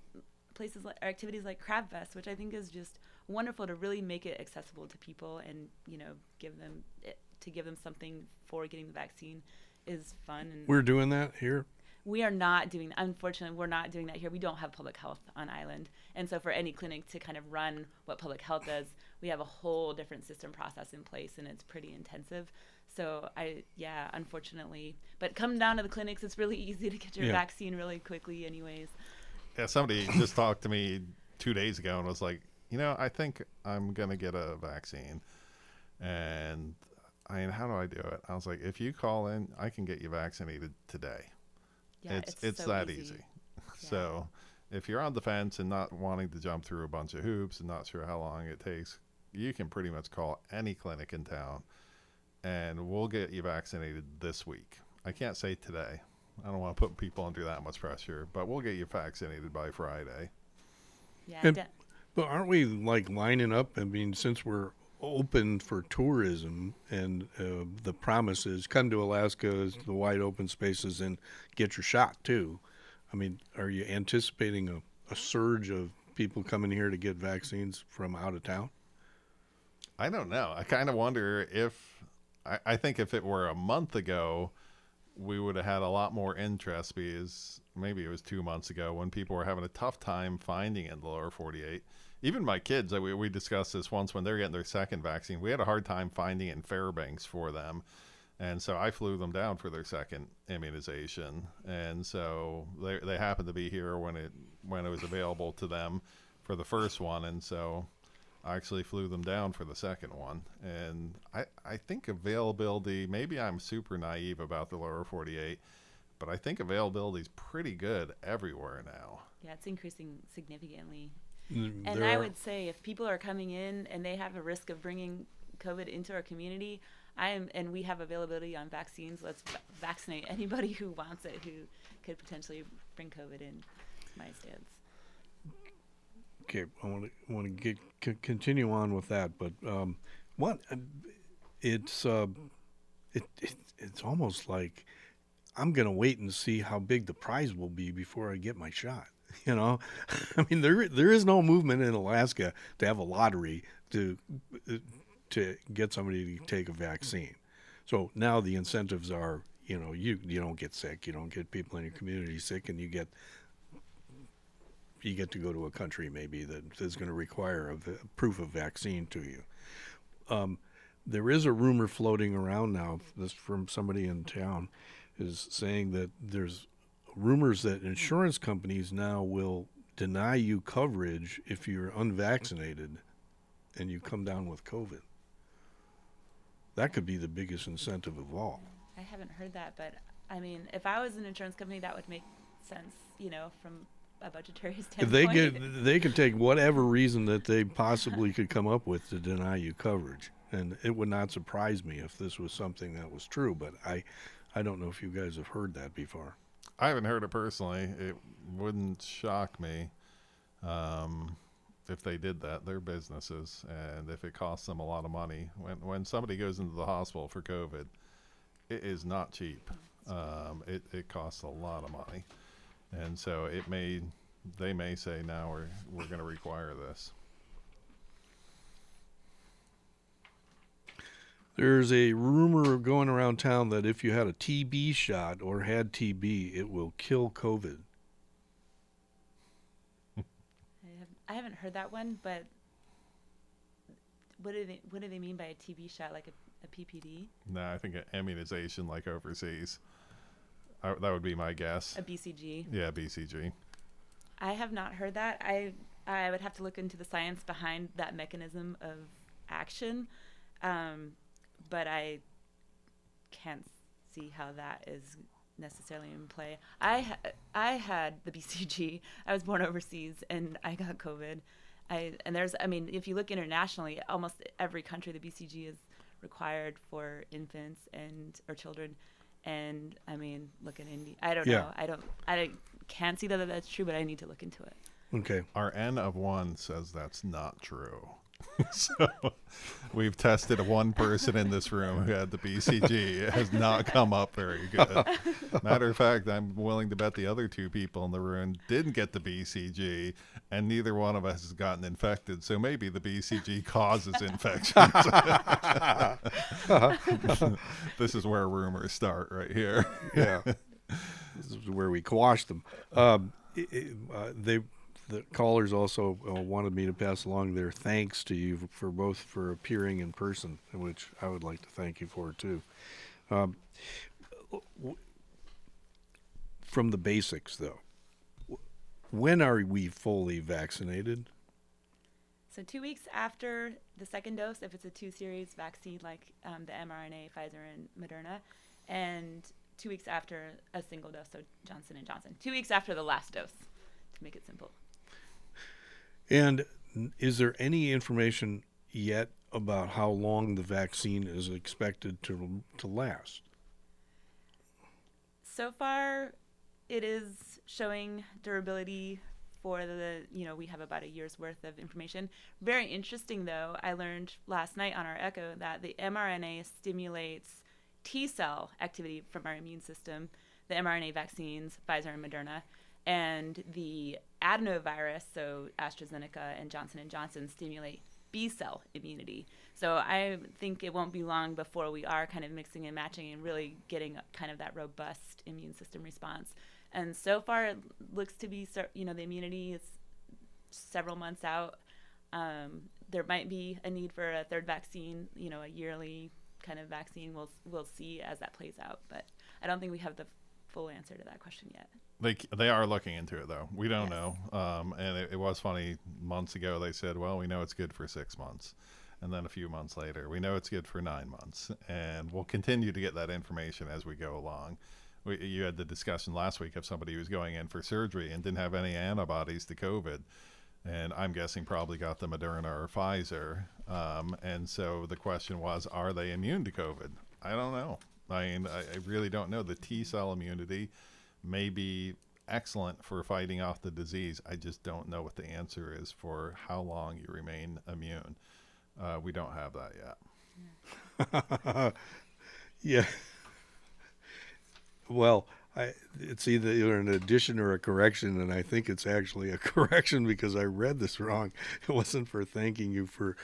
places like, or activities like Crab Fest, which I think is just wonderful to really make it accessible to people and, you know, give them something for getting the vaccine is fun. And we're doing that here. We are not doing that. Unfortunately, we're not doing that here. We don't have public health on island. And so for any clinic to kind of run what public health does, we have a whole different system process in place, and it's pretty intensive. So unfortunately. But come down to the clinics. It's really easy to get your vaccine really quickly anyways. Yeah, somebody just talked to me 2 days ago and was like, you know, I think I'm going to get a vaccine. And I mean, how do I do it? I was like, if you call in, I can get you vaccinated today. Yeah, it's so that easy. Yeah. So if you're on the fence and not wanting to jump through a bunch of hoops and not sure how long it takes, you can pretty much call any clinic in town and we'll get you vaccinated this week. I can't say today. I don't want to put people under that much pressure, but we'll get you vaccinated by Friday. Yeah. But aren't we like lining up? I mean, since we're open for tourism and the promise is come to Alaska, the wide open spaces, and get your shot too. I mean, are you anticipating a surge of people coming here to get vaccines from out of town? I don't know. I kind of wonder if, I think if it were a month ago, we would have had a lot more interest, because maybe it was 2 months ago when people were having a tough time finding it in the lower 48. Even my kids, we discussed this once when they're getting their second vaccine. We had a hard time finding it in Fairbanks for them. And so I flew them down for their second immunization. And so they happened to be here when it was available to them for the first one. And so I actually flew them down for the second one. And I think availability, maybe I'm super naive about the lower 48, but I think availability is pretty good everywhere now. Yeah, it's increasing significantly. And I would say if people are coming in and they have a risk of bringing COVID into our community, and we have availability on vaccines, let's vaccinate anybody who wants it, who could potentially bring COVID in, my stance. Okay, I want to continue on with that, but it's almost like I'm going to wait and see how big the prize will be before I get my shot. You know, I mean, there is no movement in Alaska to have a lottery to get somebody to take a vaccine. So now the incentives are, you know, you don't get sick, you don't get people in your community sick, and you get you get to go to a country maybe that is going to require a proof of vaccine to you. There is a rumor floating around now, this from somebody in town, is saying that there's rumors that insurance companies now will deny you coverage if you're unvaccinated and you come down with COVID. That could be the biggest incentive of all. I haven't heard that, but I mean, if I was an insurance company, that would make sense, you know, from a budgetary standpoint. They could take whatever reason that they possibly could come up with to deny you coverage. And it would not surprise me if this was something that was true, but I don't know if you guys have heard that before. I haven't heard it personally. It wouldn't shock me if they did that. They're businesses, and if it costs them a lot of money. When somebody goes into the hospital for COVID, it is not cheap. It costs a lot of money. And so they may say, now we're going to require this. There's a rumor going around town that if you had a TB shot or had TB, it will kill COVID. I haven't heard that one, but what do they mean by a TB shot, like a PPD? No, I think an immunization like overseas. That would be my guess. A BCG. Yeah, BCG. I have not heard that. I would have to look into the science behind that mechanism of action. But I can't see how that is necessarily in play. I had the BCG. I was born overseas, and I got COVID. If you look internationally, almost every country the BCG is required for infants or children. And I mean, look at India. I don't know. I can't see that that's true, but I need to look into it. Okay. Our N of 1 says that's not true. So we've tested one person in this room who had the BCG. It has not come up very good. Matter of fact, I'm willing to bet the other two people in the room didn't get the BCG, and neither one of us has gotten infected. So maybe the BCG causes infections. This is where rumors start right here. Yeah. This is where we quash them. The callers also wanted me to pass along their thanks to you for appearing in person, which I would like to thank you for too. From the basics, though, when are we fully vaccinated? So 2 weeks after the second dose, if it's a 2-series vaccine like the mRNA, Pfizer and Moderna, and 2 weeks after a single dose, so Johnson and Johnson. 2 weeks after the last dose, to make it simple. And is there any information yet about how long the vaccine is expected to last? So far, it is showing durability for we have about a year's worth of information. Very interesting, though, I learned last night on our Echo that the mRNA stimulates T cell activity from our immune system, the mRNA vaccines, Pfizer and Moderna, and the adenovirus, so AstraZeneca and Johnson and Johnson, stimulate B cell immunity. So I think it won't be long before we are kind of mixing and matching and really getting kind of that robust immune system response. And so far it looks to be, the immunity is several months out. There might be a need for a third vaccine, a yearly kind of vaccine. We'll see as that plays out, but I don't think we have the full answer to that question yet. They are looking into it, though. We don't know. And it was funny. Months ago, they said, well, we know it's good for 6 months. And then a few months later, we know it's good for 9 months. And we'll continue to get that information as we go along. You had the discussion last week of somebody who was going in for surgery and didn't have any antibodies to COVID. And I'm guessing probably got the Moderna or Pfizer. And so the question was, are they immune to COVID? I don't know. I mean, I really don't know. The T-cell immunity may be excellent for fighting off the disease. I just don't know what the answer is for how long you remain immune. We don't have that yet. Yeah. Yeah. Well, it's either an addition or a correction, and I think it's actually a correction because I read this wrong. It wasn't for thanking you for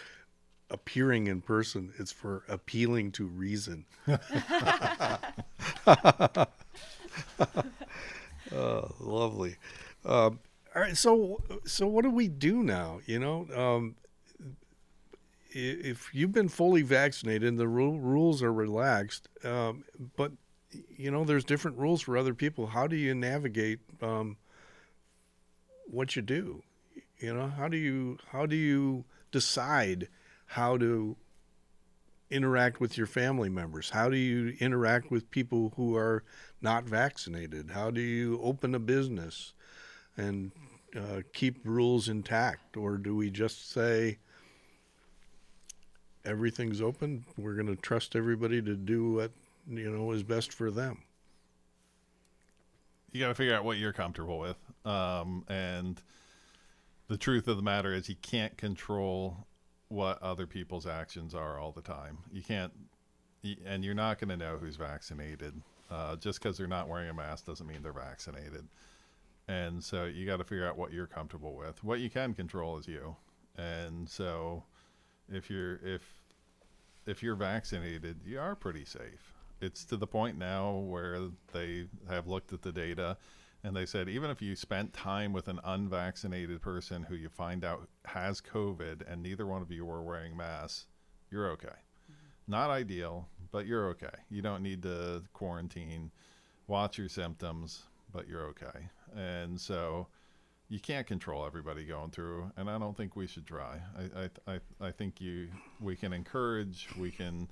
appearing in person. It's for appealing to reason. Oh, lovely. All right, so what do we do now? You know, if you've been fully vaccinated and the rules are relaxed, but you know, there's different rules for other people. How do you navigate what you do? You know, how do you decide how to interact with your family members? How do you interact with people who are not vaccinated? How do you open a business and keep rules intact? Or do we just say everything's open, we're going to trust everybody to do what, you know, is best for them? You got to figure out what you're comfortable with. And the truth of the matter is you can't control what other people's actions are all the time. You can't, and you're not going to know who's vaccinated. Just because they're not wearing a mask doesn't mean they're vaccinated. And so you got to figure out what you're comfortable with. What you can control is you. And so if you're vaccinated, you are pretty safe. It's to the point now where they have looked at the data and they said, even if you spent time with an unvaccinated person who you find out has COVID and neither one of you were wearing masks, you're okay. Mm-hmm. Not ideal, but you're okay. You don't need to quarantine, watch your symptoms, but you're okay. And so you can't control everybody going through, and I don't think we should try. I think we can encourage, we can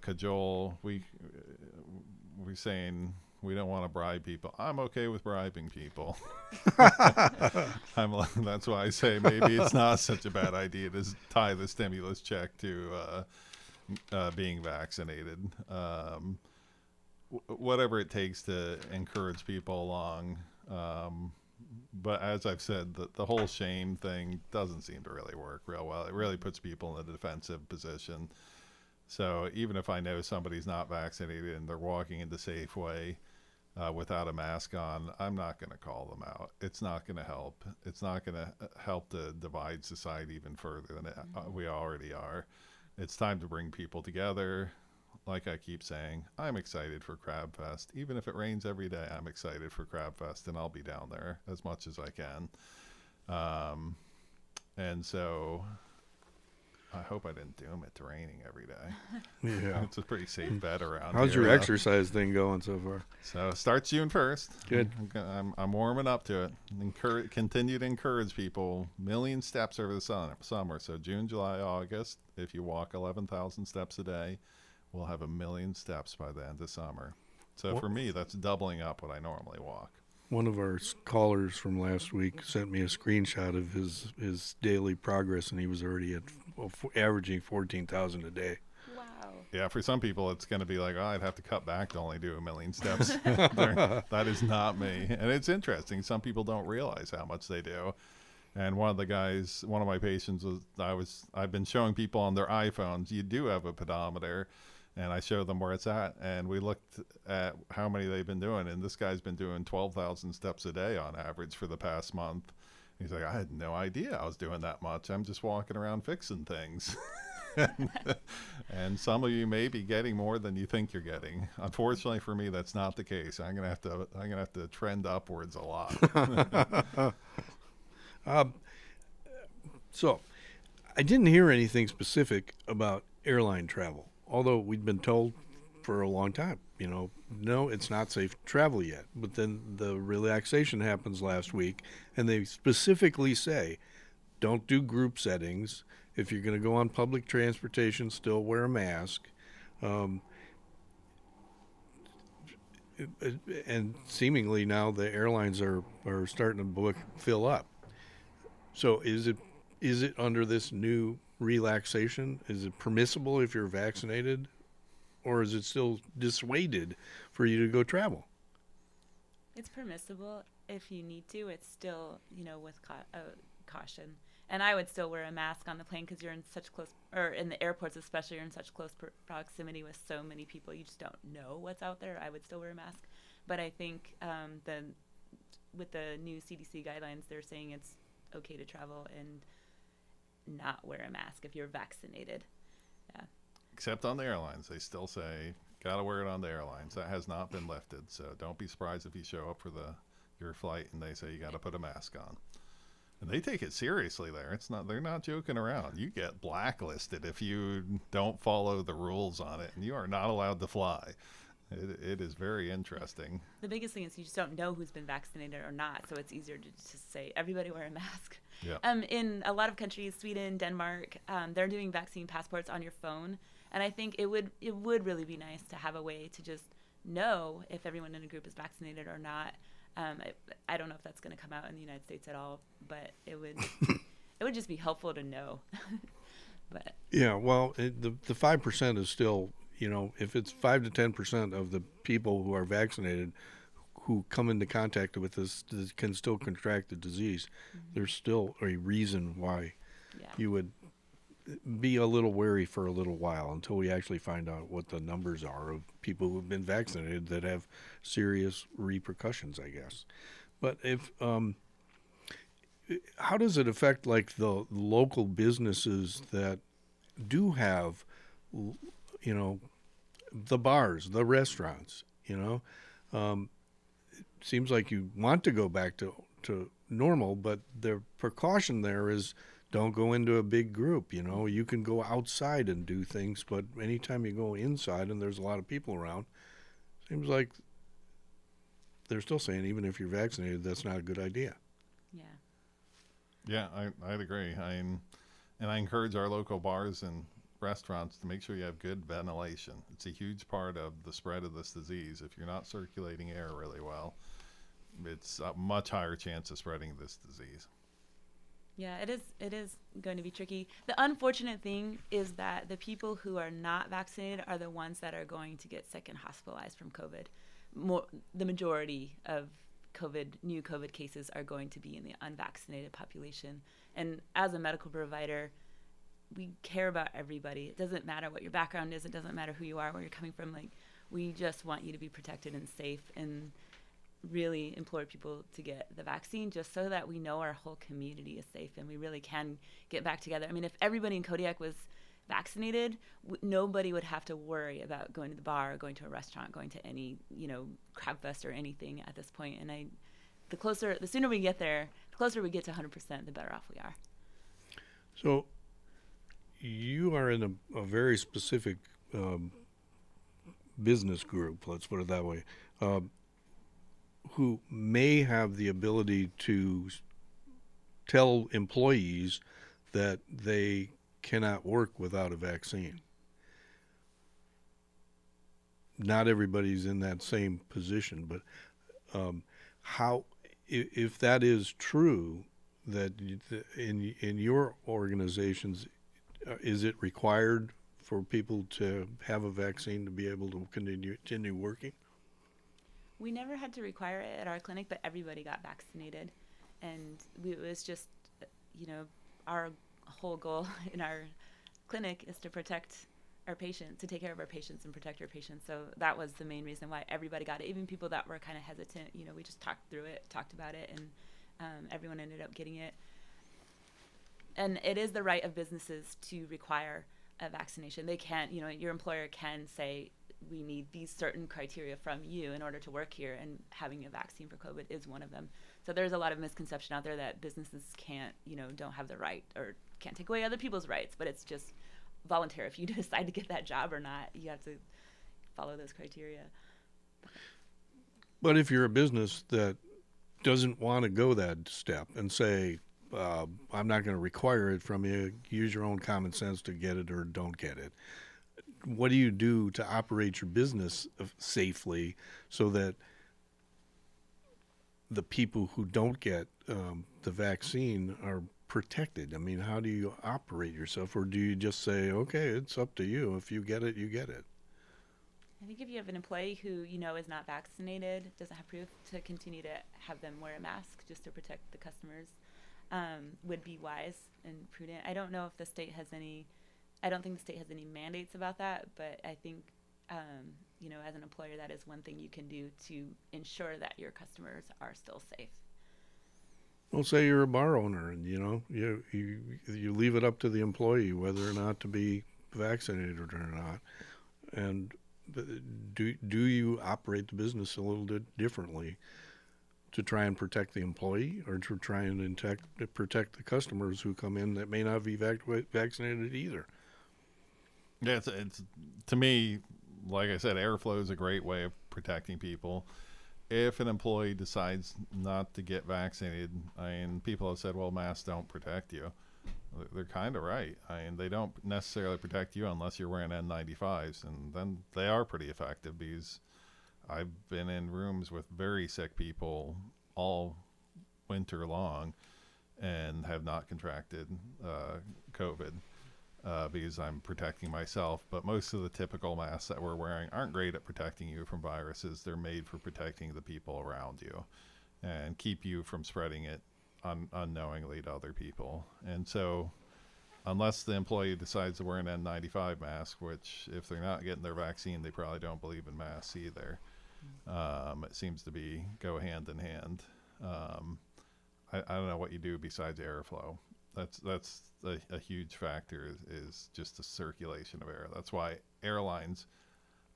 cajole. We're saying we don't want to bribe people. I'm okay with bribing people. That's why I say maybe it's not such a bad idea to tie the stimulus check to being vaccinated. Whatever it takes to encourage people along. But as I've said, the whole shame thing doesn't seem to really work real well. It really puts people in a defensive position. So even if I know somebody's not vaccinated and they're walking into Safeway without a mask on, I'm not going to call them out. It's not going to help. It's not going to help to divide society even further than we already are. It's time to bring people together. Like I keep saying, I'm excited for Crab Fest. Even if it rains every day, I'm excited for Crab Fest, and I'll be down there as much as I can. And so I hope I didn't doom it to raining every day. Yeah. It's a pretty safe bet around here. How's your exercise thing going so far? So it starts June 1st. Good. I'm warming up to it. Continue to encourage people. Million steps over the summer. So June, July, August, if you walk 11,000 steps a day, we'll have 1 million steps by the end of summer. So for me, that's doubling up what I normally walk. One of our callers from last week sent me a screenshot of his daily progress, and he was already averaging 14,000 a day. Wow. Yeah, for some people, it's going to be like, oh, I'd have to cut back to only do 1 million steps. That is not me. And it's interesting. Some people don't realize how much they do. And one of my patients was, I've been showing people on their iPhones, you do have a pedometer. And I showed them where it's at, and we looked at how many they've been doing. And this guy's been doing 12,000 steps a day on average for the past month. He's like, I had no idea I was doing that much. I'm just walking around fixing things. And some of you may be getting more than you think you're getting. Unfortunately for me, that's not the case. I'm gonna have to trend upwards a lot. So, I didn't hear anything specific about airline travel. Although we'd been told for a long time, you know, no, it's not safe to travel yet. But then the relaxation happens last week, and they specifically say, don't do group settings. If you're going to go on public transportation, still wear a mask. And seemingly now the airlines are starting to fill up. So is it under this new relaxation? Is it permissible if you're vaccinated, or is it still dissuaded for you to go travel? It's permissible if you need to. It's still, you know, with caution. And I would still wear a mask on the plane because you're in such close, or in the airports especially, you're in such close proximity with so many people. You just don't know what's out there. I would still wear a mask, but I think with the new CDC guidelines, they're saying it's okay to travel and not wear a mask if you're vaccinated. Yeah. Except on the airlines. They still say, gotta wear it on the airlines. That has not been lifted. So don't be surprised if you show up for the your flight and they say you got to put a mask on. And they take it seriously there. It's not, they're not joking around. You get blacklisted if you don't follow the rules on it, and you are not allowed to fly. It is very interesting. The biggest thing is you just don't know who's been vaccinated or not, so it's easier to just say everybody wear a mask. Yeah. In a lot of countries, Sweden, Denmark, they're doing vaccine passports on your phone, and I think it would really be nice to have a way to just know if everyone in a group is vaccinated or not. I don't know if that's going to come out in the United States at all, but it would just be helpful to know. But yeah, well, the 5% is still. You know, if it's 5 to 10% of the people who are vaccinated who come into contact with this can still contract the disease, mm-hmm. There's still a reason why you would be a little wary for a little while until we actually find out what the numbers are of people who've been vaccinated that have serious repercussions, I guess. But if how does it affect, like, the local businesses that do have, you know, the bars, the restaurants, you know, it seems like you want to go back to normal, but the precaution there is don't go into a big group. You know, you can go outside and do things, but anytime you go inside and there's a lot of people around, seems like they're still saying, even if you're vaccinated, that's not a good idea. Yeah. Yeah, I'd agree. I encourage our local bars and restaurants to make sure you have good ventilation. It's a huge part of the spread of this disease. If you're not circulating air really well, it's a much higher chance of spreading this disease. Yeah, it is going to be tricky. The unfortunate thing is that the people who are not vaccinated are the ones that are going to get sick and hospitalized from COVID. The majority of new COVID cases are going to be in the unvaccinated population. And as a medical provider, we care about everybody. It doesn't matter what your background is. It doesn't matter who you are, where you're coming from. Like, we just want you to be protected and safe, and really implore people to get the vaccine just so that we know our whole community is safe and we really can get back together. I mean, if everybody in Kodiak was vaccinated, nobody would have to worry about going to the bar, or going to a restaurant, going to any, you know, Crab Fest or anything at this point. And the sooner we get there, the closer we get to 100%, the better off we are. So, you are in a very specific business group, let's put it that way, who may have the ability to tell employees that they cannot work without a vaccine. Not everybody's in that same position, but if that is true, that in your organizations, is it required for people to have a vaccine to be able to continue working? We never had to require it at our clinic, but everybody got vaccinated. And it was just, you know, our whole goal in our clinic is to protect our patients, to take care of our patients and protect our patients. So that was the main reason why everybody got it, even people that were kind of hesitant. You know, we just talked about it, and everyone ended up getting it. And it is the right of businesses to require a vaccination. They can't, you know, your employer can say, we need these certain criteria from you in order to work here, and having a vaccine for COVID is one of them. So there's a lot of misconception out there that businesses can't, you know, don't have the right or can't take away other people's rights, but it's just voluntary. If you decide to get that job or not, you have to follow those criteria. But if you're a business that doesn't want to go that step and say, I'm not going to require it from you. Use your own common sense to get it or don't get it. What do you do to operate your business safely so that the people who don't get the vaccine are protected? I mean, how do you operate yourself, or do you just say, okay, it's up to you. If you get it, you get it. I think if you have an employee who, you know, is not vaccinated, doesn't have proof, to continue to have them wear a mask just to protect the customers. Would be wise and prudent. I don't know if the state has any, I don't think the state has any mandates about that, but I think, you know, as an employer, that is one thing you can do to ensure that your customers are still safe. Well, say you're a bar owner and, you know, you leave it up to the employee whether or not to be vaccinated or not. And do you operate the business a little bit differently to try and protect the employee or to try and protect the customers who come in that may not be vaccinated either. Yeah, it's to me, like I said, airflow is a great way of protecting people. If an employee decides not to get vaccinated, I mean, people have said, well, masks don't protect you. They're kind of right. I mean, they don't necessarily protect you unless you're wearing N95s, and then they are pretty effective, because I've been in rooms with very sick people all winter long and have not contracted COVID because I'm protecting myself. But most of the typical masks that we're wearing aren't great at protecting you from viruses. They're made for protecting the people around you and keep you from spreading it unknowingly to other people. And so unless the employee decides to wear an N95 mask, which if they're not getting their vaccine, they probably don't believe in masks either. It seems to be go hand in hand. I don't know what you do besides airflow. That's a huge factor is just the circulation of air. That's why airlines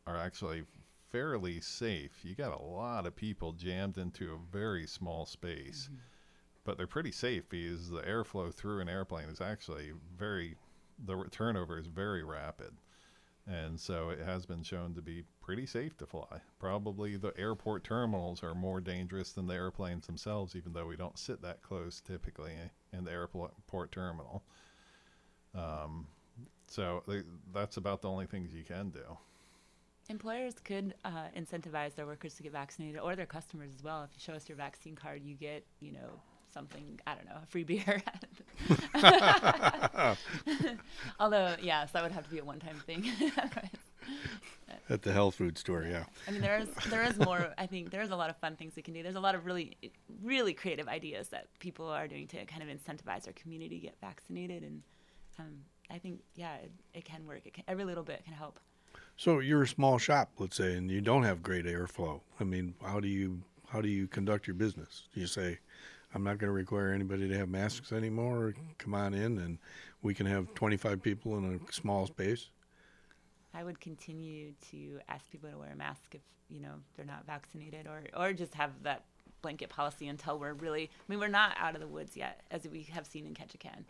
are actually fairly safe. You got a lot of people jammed into a very small space. Mm-hmm. But they're pretty safe because the airflow through an airplane is actually the turnover is very rapid. And so it has been shown to be pretty safe to fly. Probably the airport terminals are more dangerous than the airplanes themselves, even though we don't sit that close typically in the airport terminal. So that's about the only things you can do. Employers could incentivize their workers to get vaccinated, or their customers as well. If you show us your vaccine card, you get, something, I don't know, a free beer. Although, yes, that would have to be a one-time thing. At the health food store, yeah. I mean, there is more. I think there is a lot of fun things we can do. There's a lot of really, really creative ideas that people are doing to kind of incentivize our community to get vaccinated. And I think, yeah, it can work. Every little bit can help. So you're a small shop, let's say, and you don't have great airflow. I mean, how do you conduct your business? Do you say, I'm not going to require anybody to have masks anymore. Come on in, and we can have 25 people in a small space? I would continue to ask people to wear a mask if, they're not vaccinated, or just have that blanket policy until we're really, we're not out of the woods yet, as we have seen in Ketchikan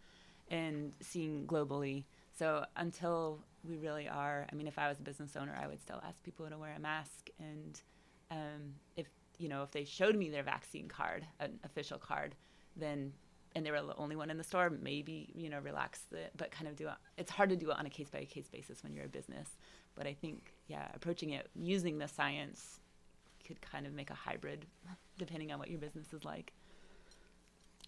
and seeing globally. So until we really are, if I was a business owner, I would still ask people to wear a mask. And if they showed me their vaccine card, an official card, then, and they were the only one in the store, maybe, relax it, but kind of do it. It's hard to do it on a case-by-case basis when you're a business. But I think, approaching it using the science could kind of make a hybrid depending on what your business is like.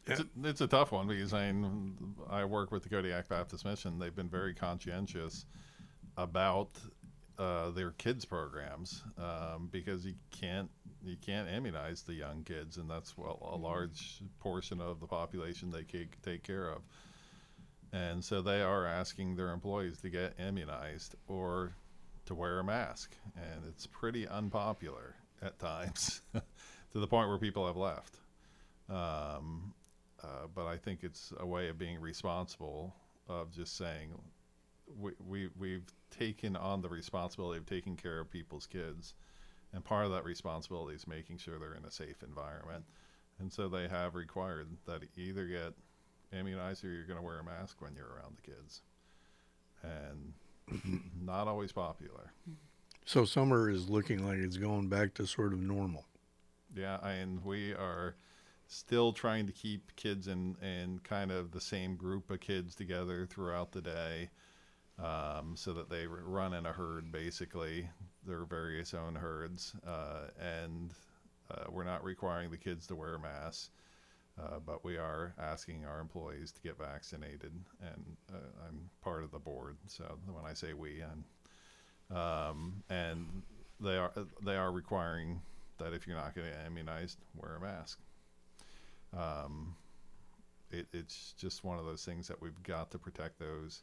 It's a tough one because I work with the Kodiak Baptist Mission. They've been very conscientious about their kids programs because you can't immunize the young kids, and that's a large portion of the population they take care of. And so they are asking their employees to get immunized or to wear a mask, and it's pretty unpopular at times to the point where people have left. But I think it's a way of being responsible, of just saying we've taken on the responsibility of taking care of people's kids, and part of that responsibility is making sure they're in a safe environment. And so they have required that either get immunized or you're going to wear a mask when you're around the kids, and not always popular. So summer is looking like it's going back to sort of normal. Yeah, and we are still trying to keep kids in kind of the same group of kids together throughout the day, so that they run in a herd, basically, their various own herds. We're not requiring the kids to wear masks, but we are asking our employees to get vaccinated. And I'm part of the board, so when I say we, and they are requiring that if you're not getting immunized, wear a mask. It's just one of those things that we've got to protect those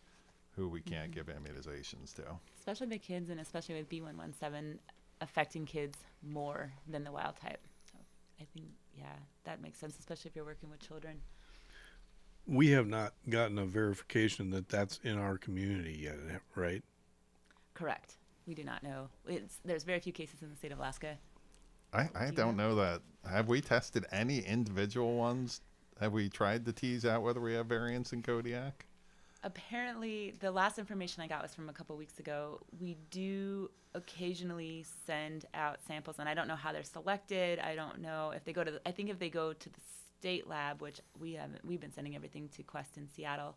who we can't give immunizations to. Especially the kids, and especially with B117 affecting kids more than the wild type. So I think, that makes sense, especially if you're working with children. We have not gotten a verification that that's in our community yet, right? Correct. We do not know. There's very few cases in the state of Alaska. I don't know that. Have we tested any individual ones? Have we tried to tease out whether we have variants in Kodiak? Apparently, the last information I got was from a couple weeks ago. We do occasionally send out samples, and I don't know how they're selected. I don't know if they go to the, I think if they go to the state lab, which we haven't, we've been sending everything to Quest in Seattle,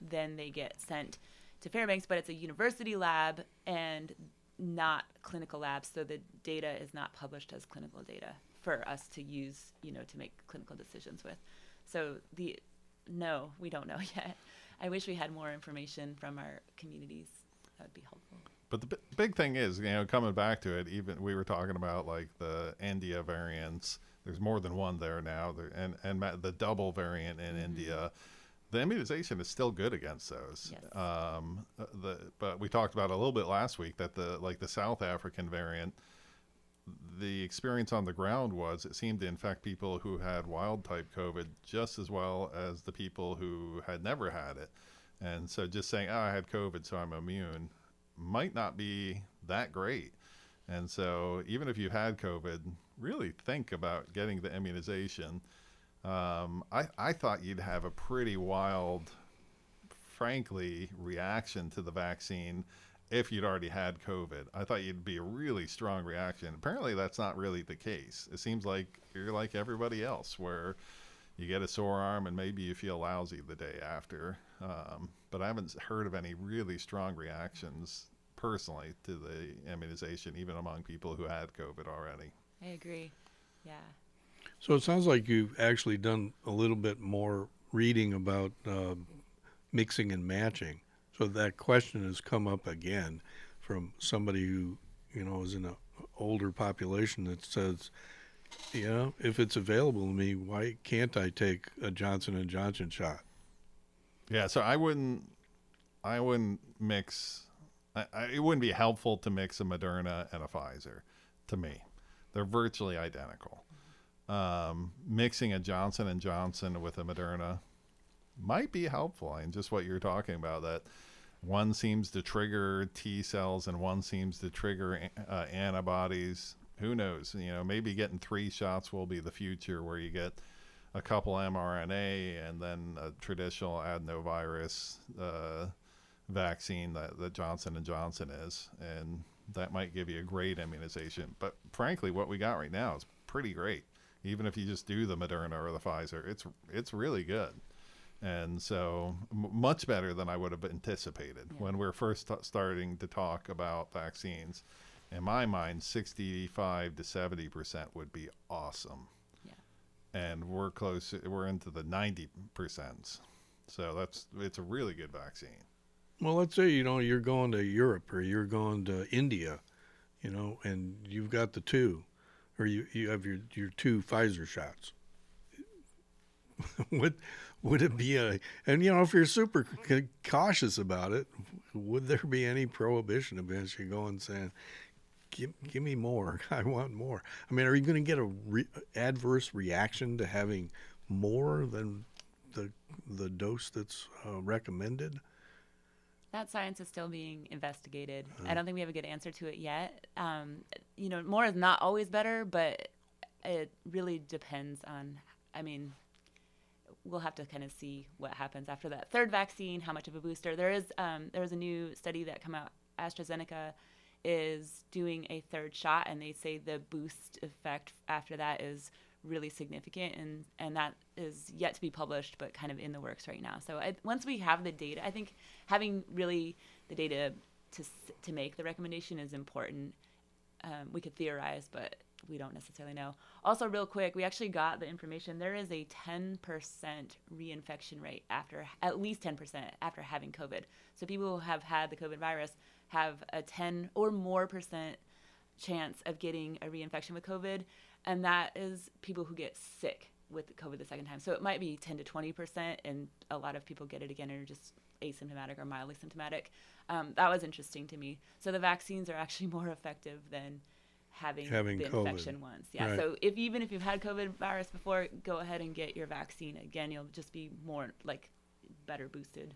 then they get sent to Fairbanks, but it's a university lab and not clinical labs, so the data is not published as clinical data for us to use, you know, to make clinical decisions with. So the no, we don't know yet. I wish we had more information from our communities. That would be helpful. But the big thing is, you know, coming back to it, even we were talking about like the India variants. There's more than one there now, and the double variant in India. The immunization is still good against those. Yes. But we talked about a little bit last week that the South African variant, the experience on the ground was it seemed to infect people who had wild type COVID just as well as the people who had never had it. And so just saying, oh, I had COVID, so I'm immune, might not be that great. And so even if you've had COVID, really think about getting the immunization. I thought you'd have a pretty wild, frankly, reaction to the vaccine if you'd already had COVID. I thought you'd be a really strong reaction. Apparently, that's not really the case. It seems like you're like everybody else, where you get a sore arm and maybe you feel lousy the day after. But I haven't heard of any really strong reactions personally to the immunization, even among people who had COVID already. I agree. Yeah. So it sounds like you've actually done a little bit more reading about mixing and matching. So that question has come up again from somebody who, you know, is in an older population that says, you know, if it's available to me, why can't I take a Johnson and Johnson shot? Yeah, so I wouldn't mix. It wouldn't be helpful to mix a Moderna and a Pfizer to me. They're virtually identical. Mixing a Johnson and Johnson with a Moderna might be helpful, and just what you're talking about, that one seems to trigger T cells and one seems to trigger antibodies. Who knows? You know, maybe getting 3 shots will be the future, where you get a couple mRNA and then a traditional adenovirus vaccine that Johnson and Johnson is, and that might give you a great immunization. But frankly, what we got right now is pretty great. Even if you just do the Moderna or the Pfizer, it's really good. And so much better than I would have anticipated. Yeah. When we were first starting to talk about vaccines, in my mind, 65 to 70% would be awesome. Yeah. And we're close, we're into the 90%. So it's a really good vaccine. Well, let's say, you know, you're going to Europe or you're going to India, you know, and you've got the 2, or you have your 2 Pfizer shots. Would it be and you know, if you're super cautious about it, would there be any prohibition against you going saying, give me more, I want more? I mean, are you going to get a adverse reaction to having more than the dose that's recommended? That science is still being investigated. I don't think we have a good answer to it yet. You know, more is not always better, but it really depends on, I mean, we'll have to kind of see what happens after that 3rd vaccine, how much of a booster. There is a new study that came out. AstraZeneca is doing a 3rd shot, and they say the boost effect after that is really significant, and that is yet to be published, but kind of in the works right now. So once we have the data, I think having really the data to make the recommendation is important. We could theorize, but we don't necessarily know. Also, real quick, we actually got the information. There is a 10% reinfection rate after, at least 10% after having COVID. So people who have had the COVID virus have a 10% or more chance of getting a reinfection with COVID. And that is people who get sick with COVID the 2nd time. So it might be 10 to 20%, and a lot of people get it again and are just asymptomatic or mildly symptomatic. That was interesting to me. So the vaccines are actually more effective than having the COVID infection once. Yeah. Right. So even if you've had COVID virus before, go ahead and get your vaccine again. You'll just be more like better boosted.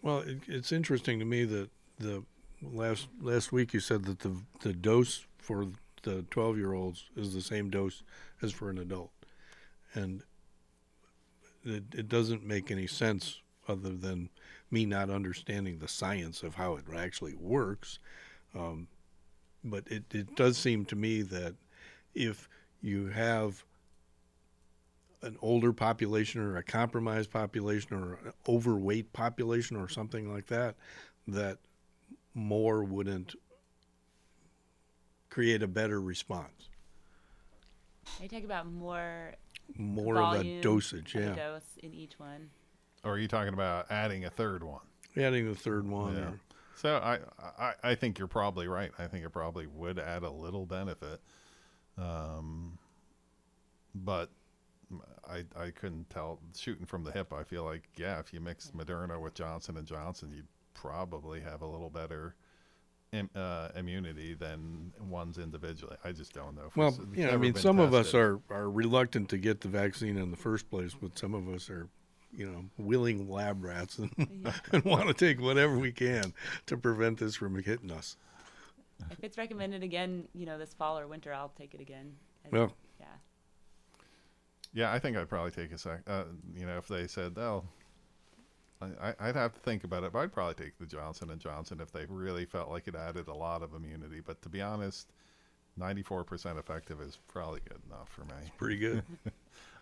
Well, it's interesting to me that the last week you said that the dose for the 12-year-olds is the same dose as for an adult. And it doesn't make any sense other than me not understanding the science of how it actually works. But it does seem to me that if you have an older population or a compromised population or an overweight population or something like that, that more wouldn't create a better response. Are you talking about more volume of a dosage, yeah, a dose in each one? Or are you talking about adding a third one? Adding a third one. Yeah. So I think you're probably right. I think it probably would add a little benefit, but I couldn't tell. Shooting from the hip, I feel like, yeah, if you mix Moderna with Johnson and Johnson, you'd probably have a little better immunity than one's individually. I just don't know. Well, you know, I mean, some of us are reluctant to get the vaccine in the first place, but some of us are, you know, willing lab rats and want to take whatever we can to prevent this from hitting us. If it's recommended again, you know, this fall or winter, I'll take it again. Well, yeah. Yeah, I think I'd probably take a second. You know, if they said, oh, I'd have to think about it, but I'd probably take the Johnson & Johnson if they really felt like it added a lot of immunity. But to be honest, 94% effective is probably good enough for me. It's pretty good.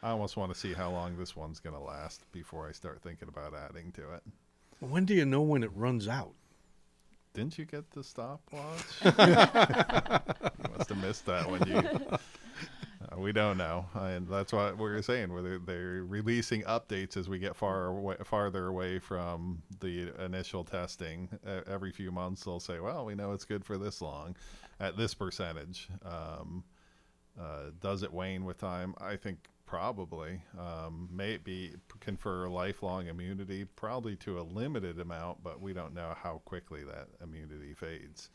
I almost want to see how long this one's going to last before I start thinking about adding to it. When do you know when it runs out? Didn't you get the stopwatch? You must have missed that when you... we don't know, and that's what we're saying. Whether they're releasing updates as we get farther away from the initial testing. Every few months, they'll say, "Well, we know it's good for this long, at this percentage." Does it wane with time? I think probably. May it be confer lifelong immunity, probably to a limited amount, but we don't know how quickly that immunity fades.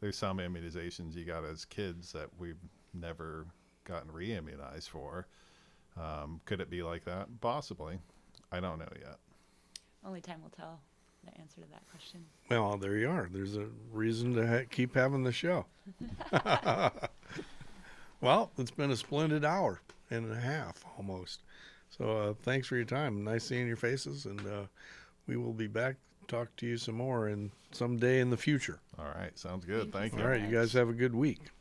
There's some immunizations you got as kids that we've never gotten re-immunized for. Could it be like that? Possibly. I don't know yet. Only time will tell the answer to that question. Well, there you are. There's a reason to keep having the show. Well, it's been a splendid hour and a half almost. So thanks for your time. Nice seeing your faces, and we will be back to talk to you some more someday in the future. All right. Sounds good. Thank you. All right. You guys have a good week.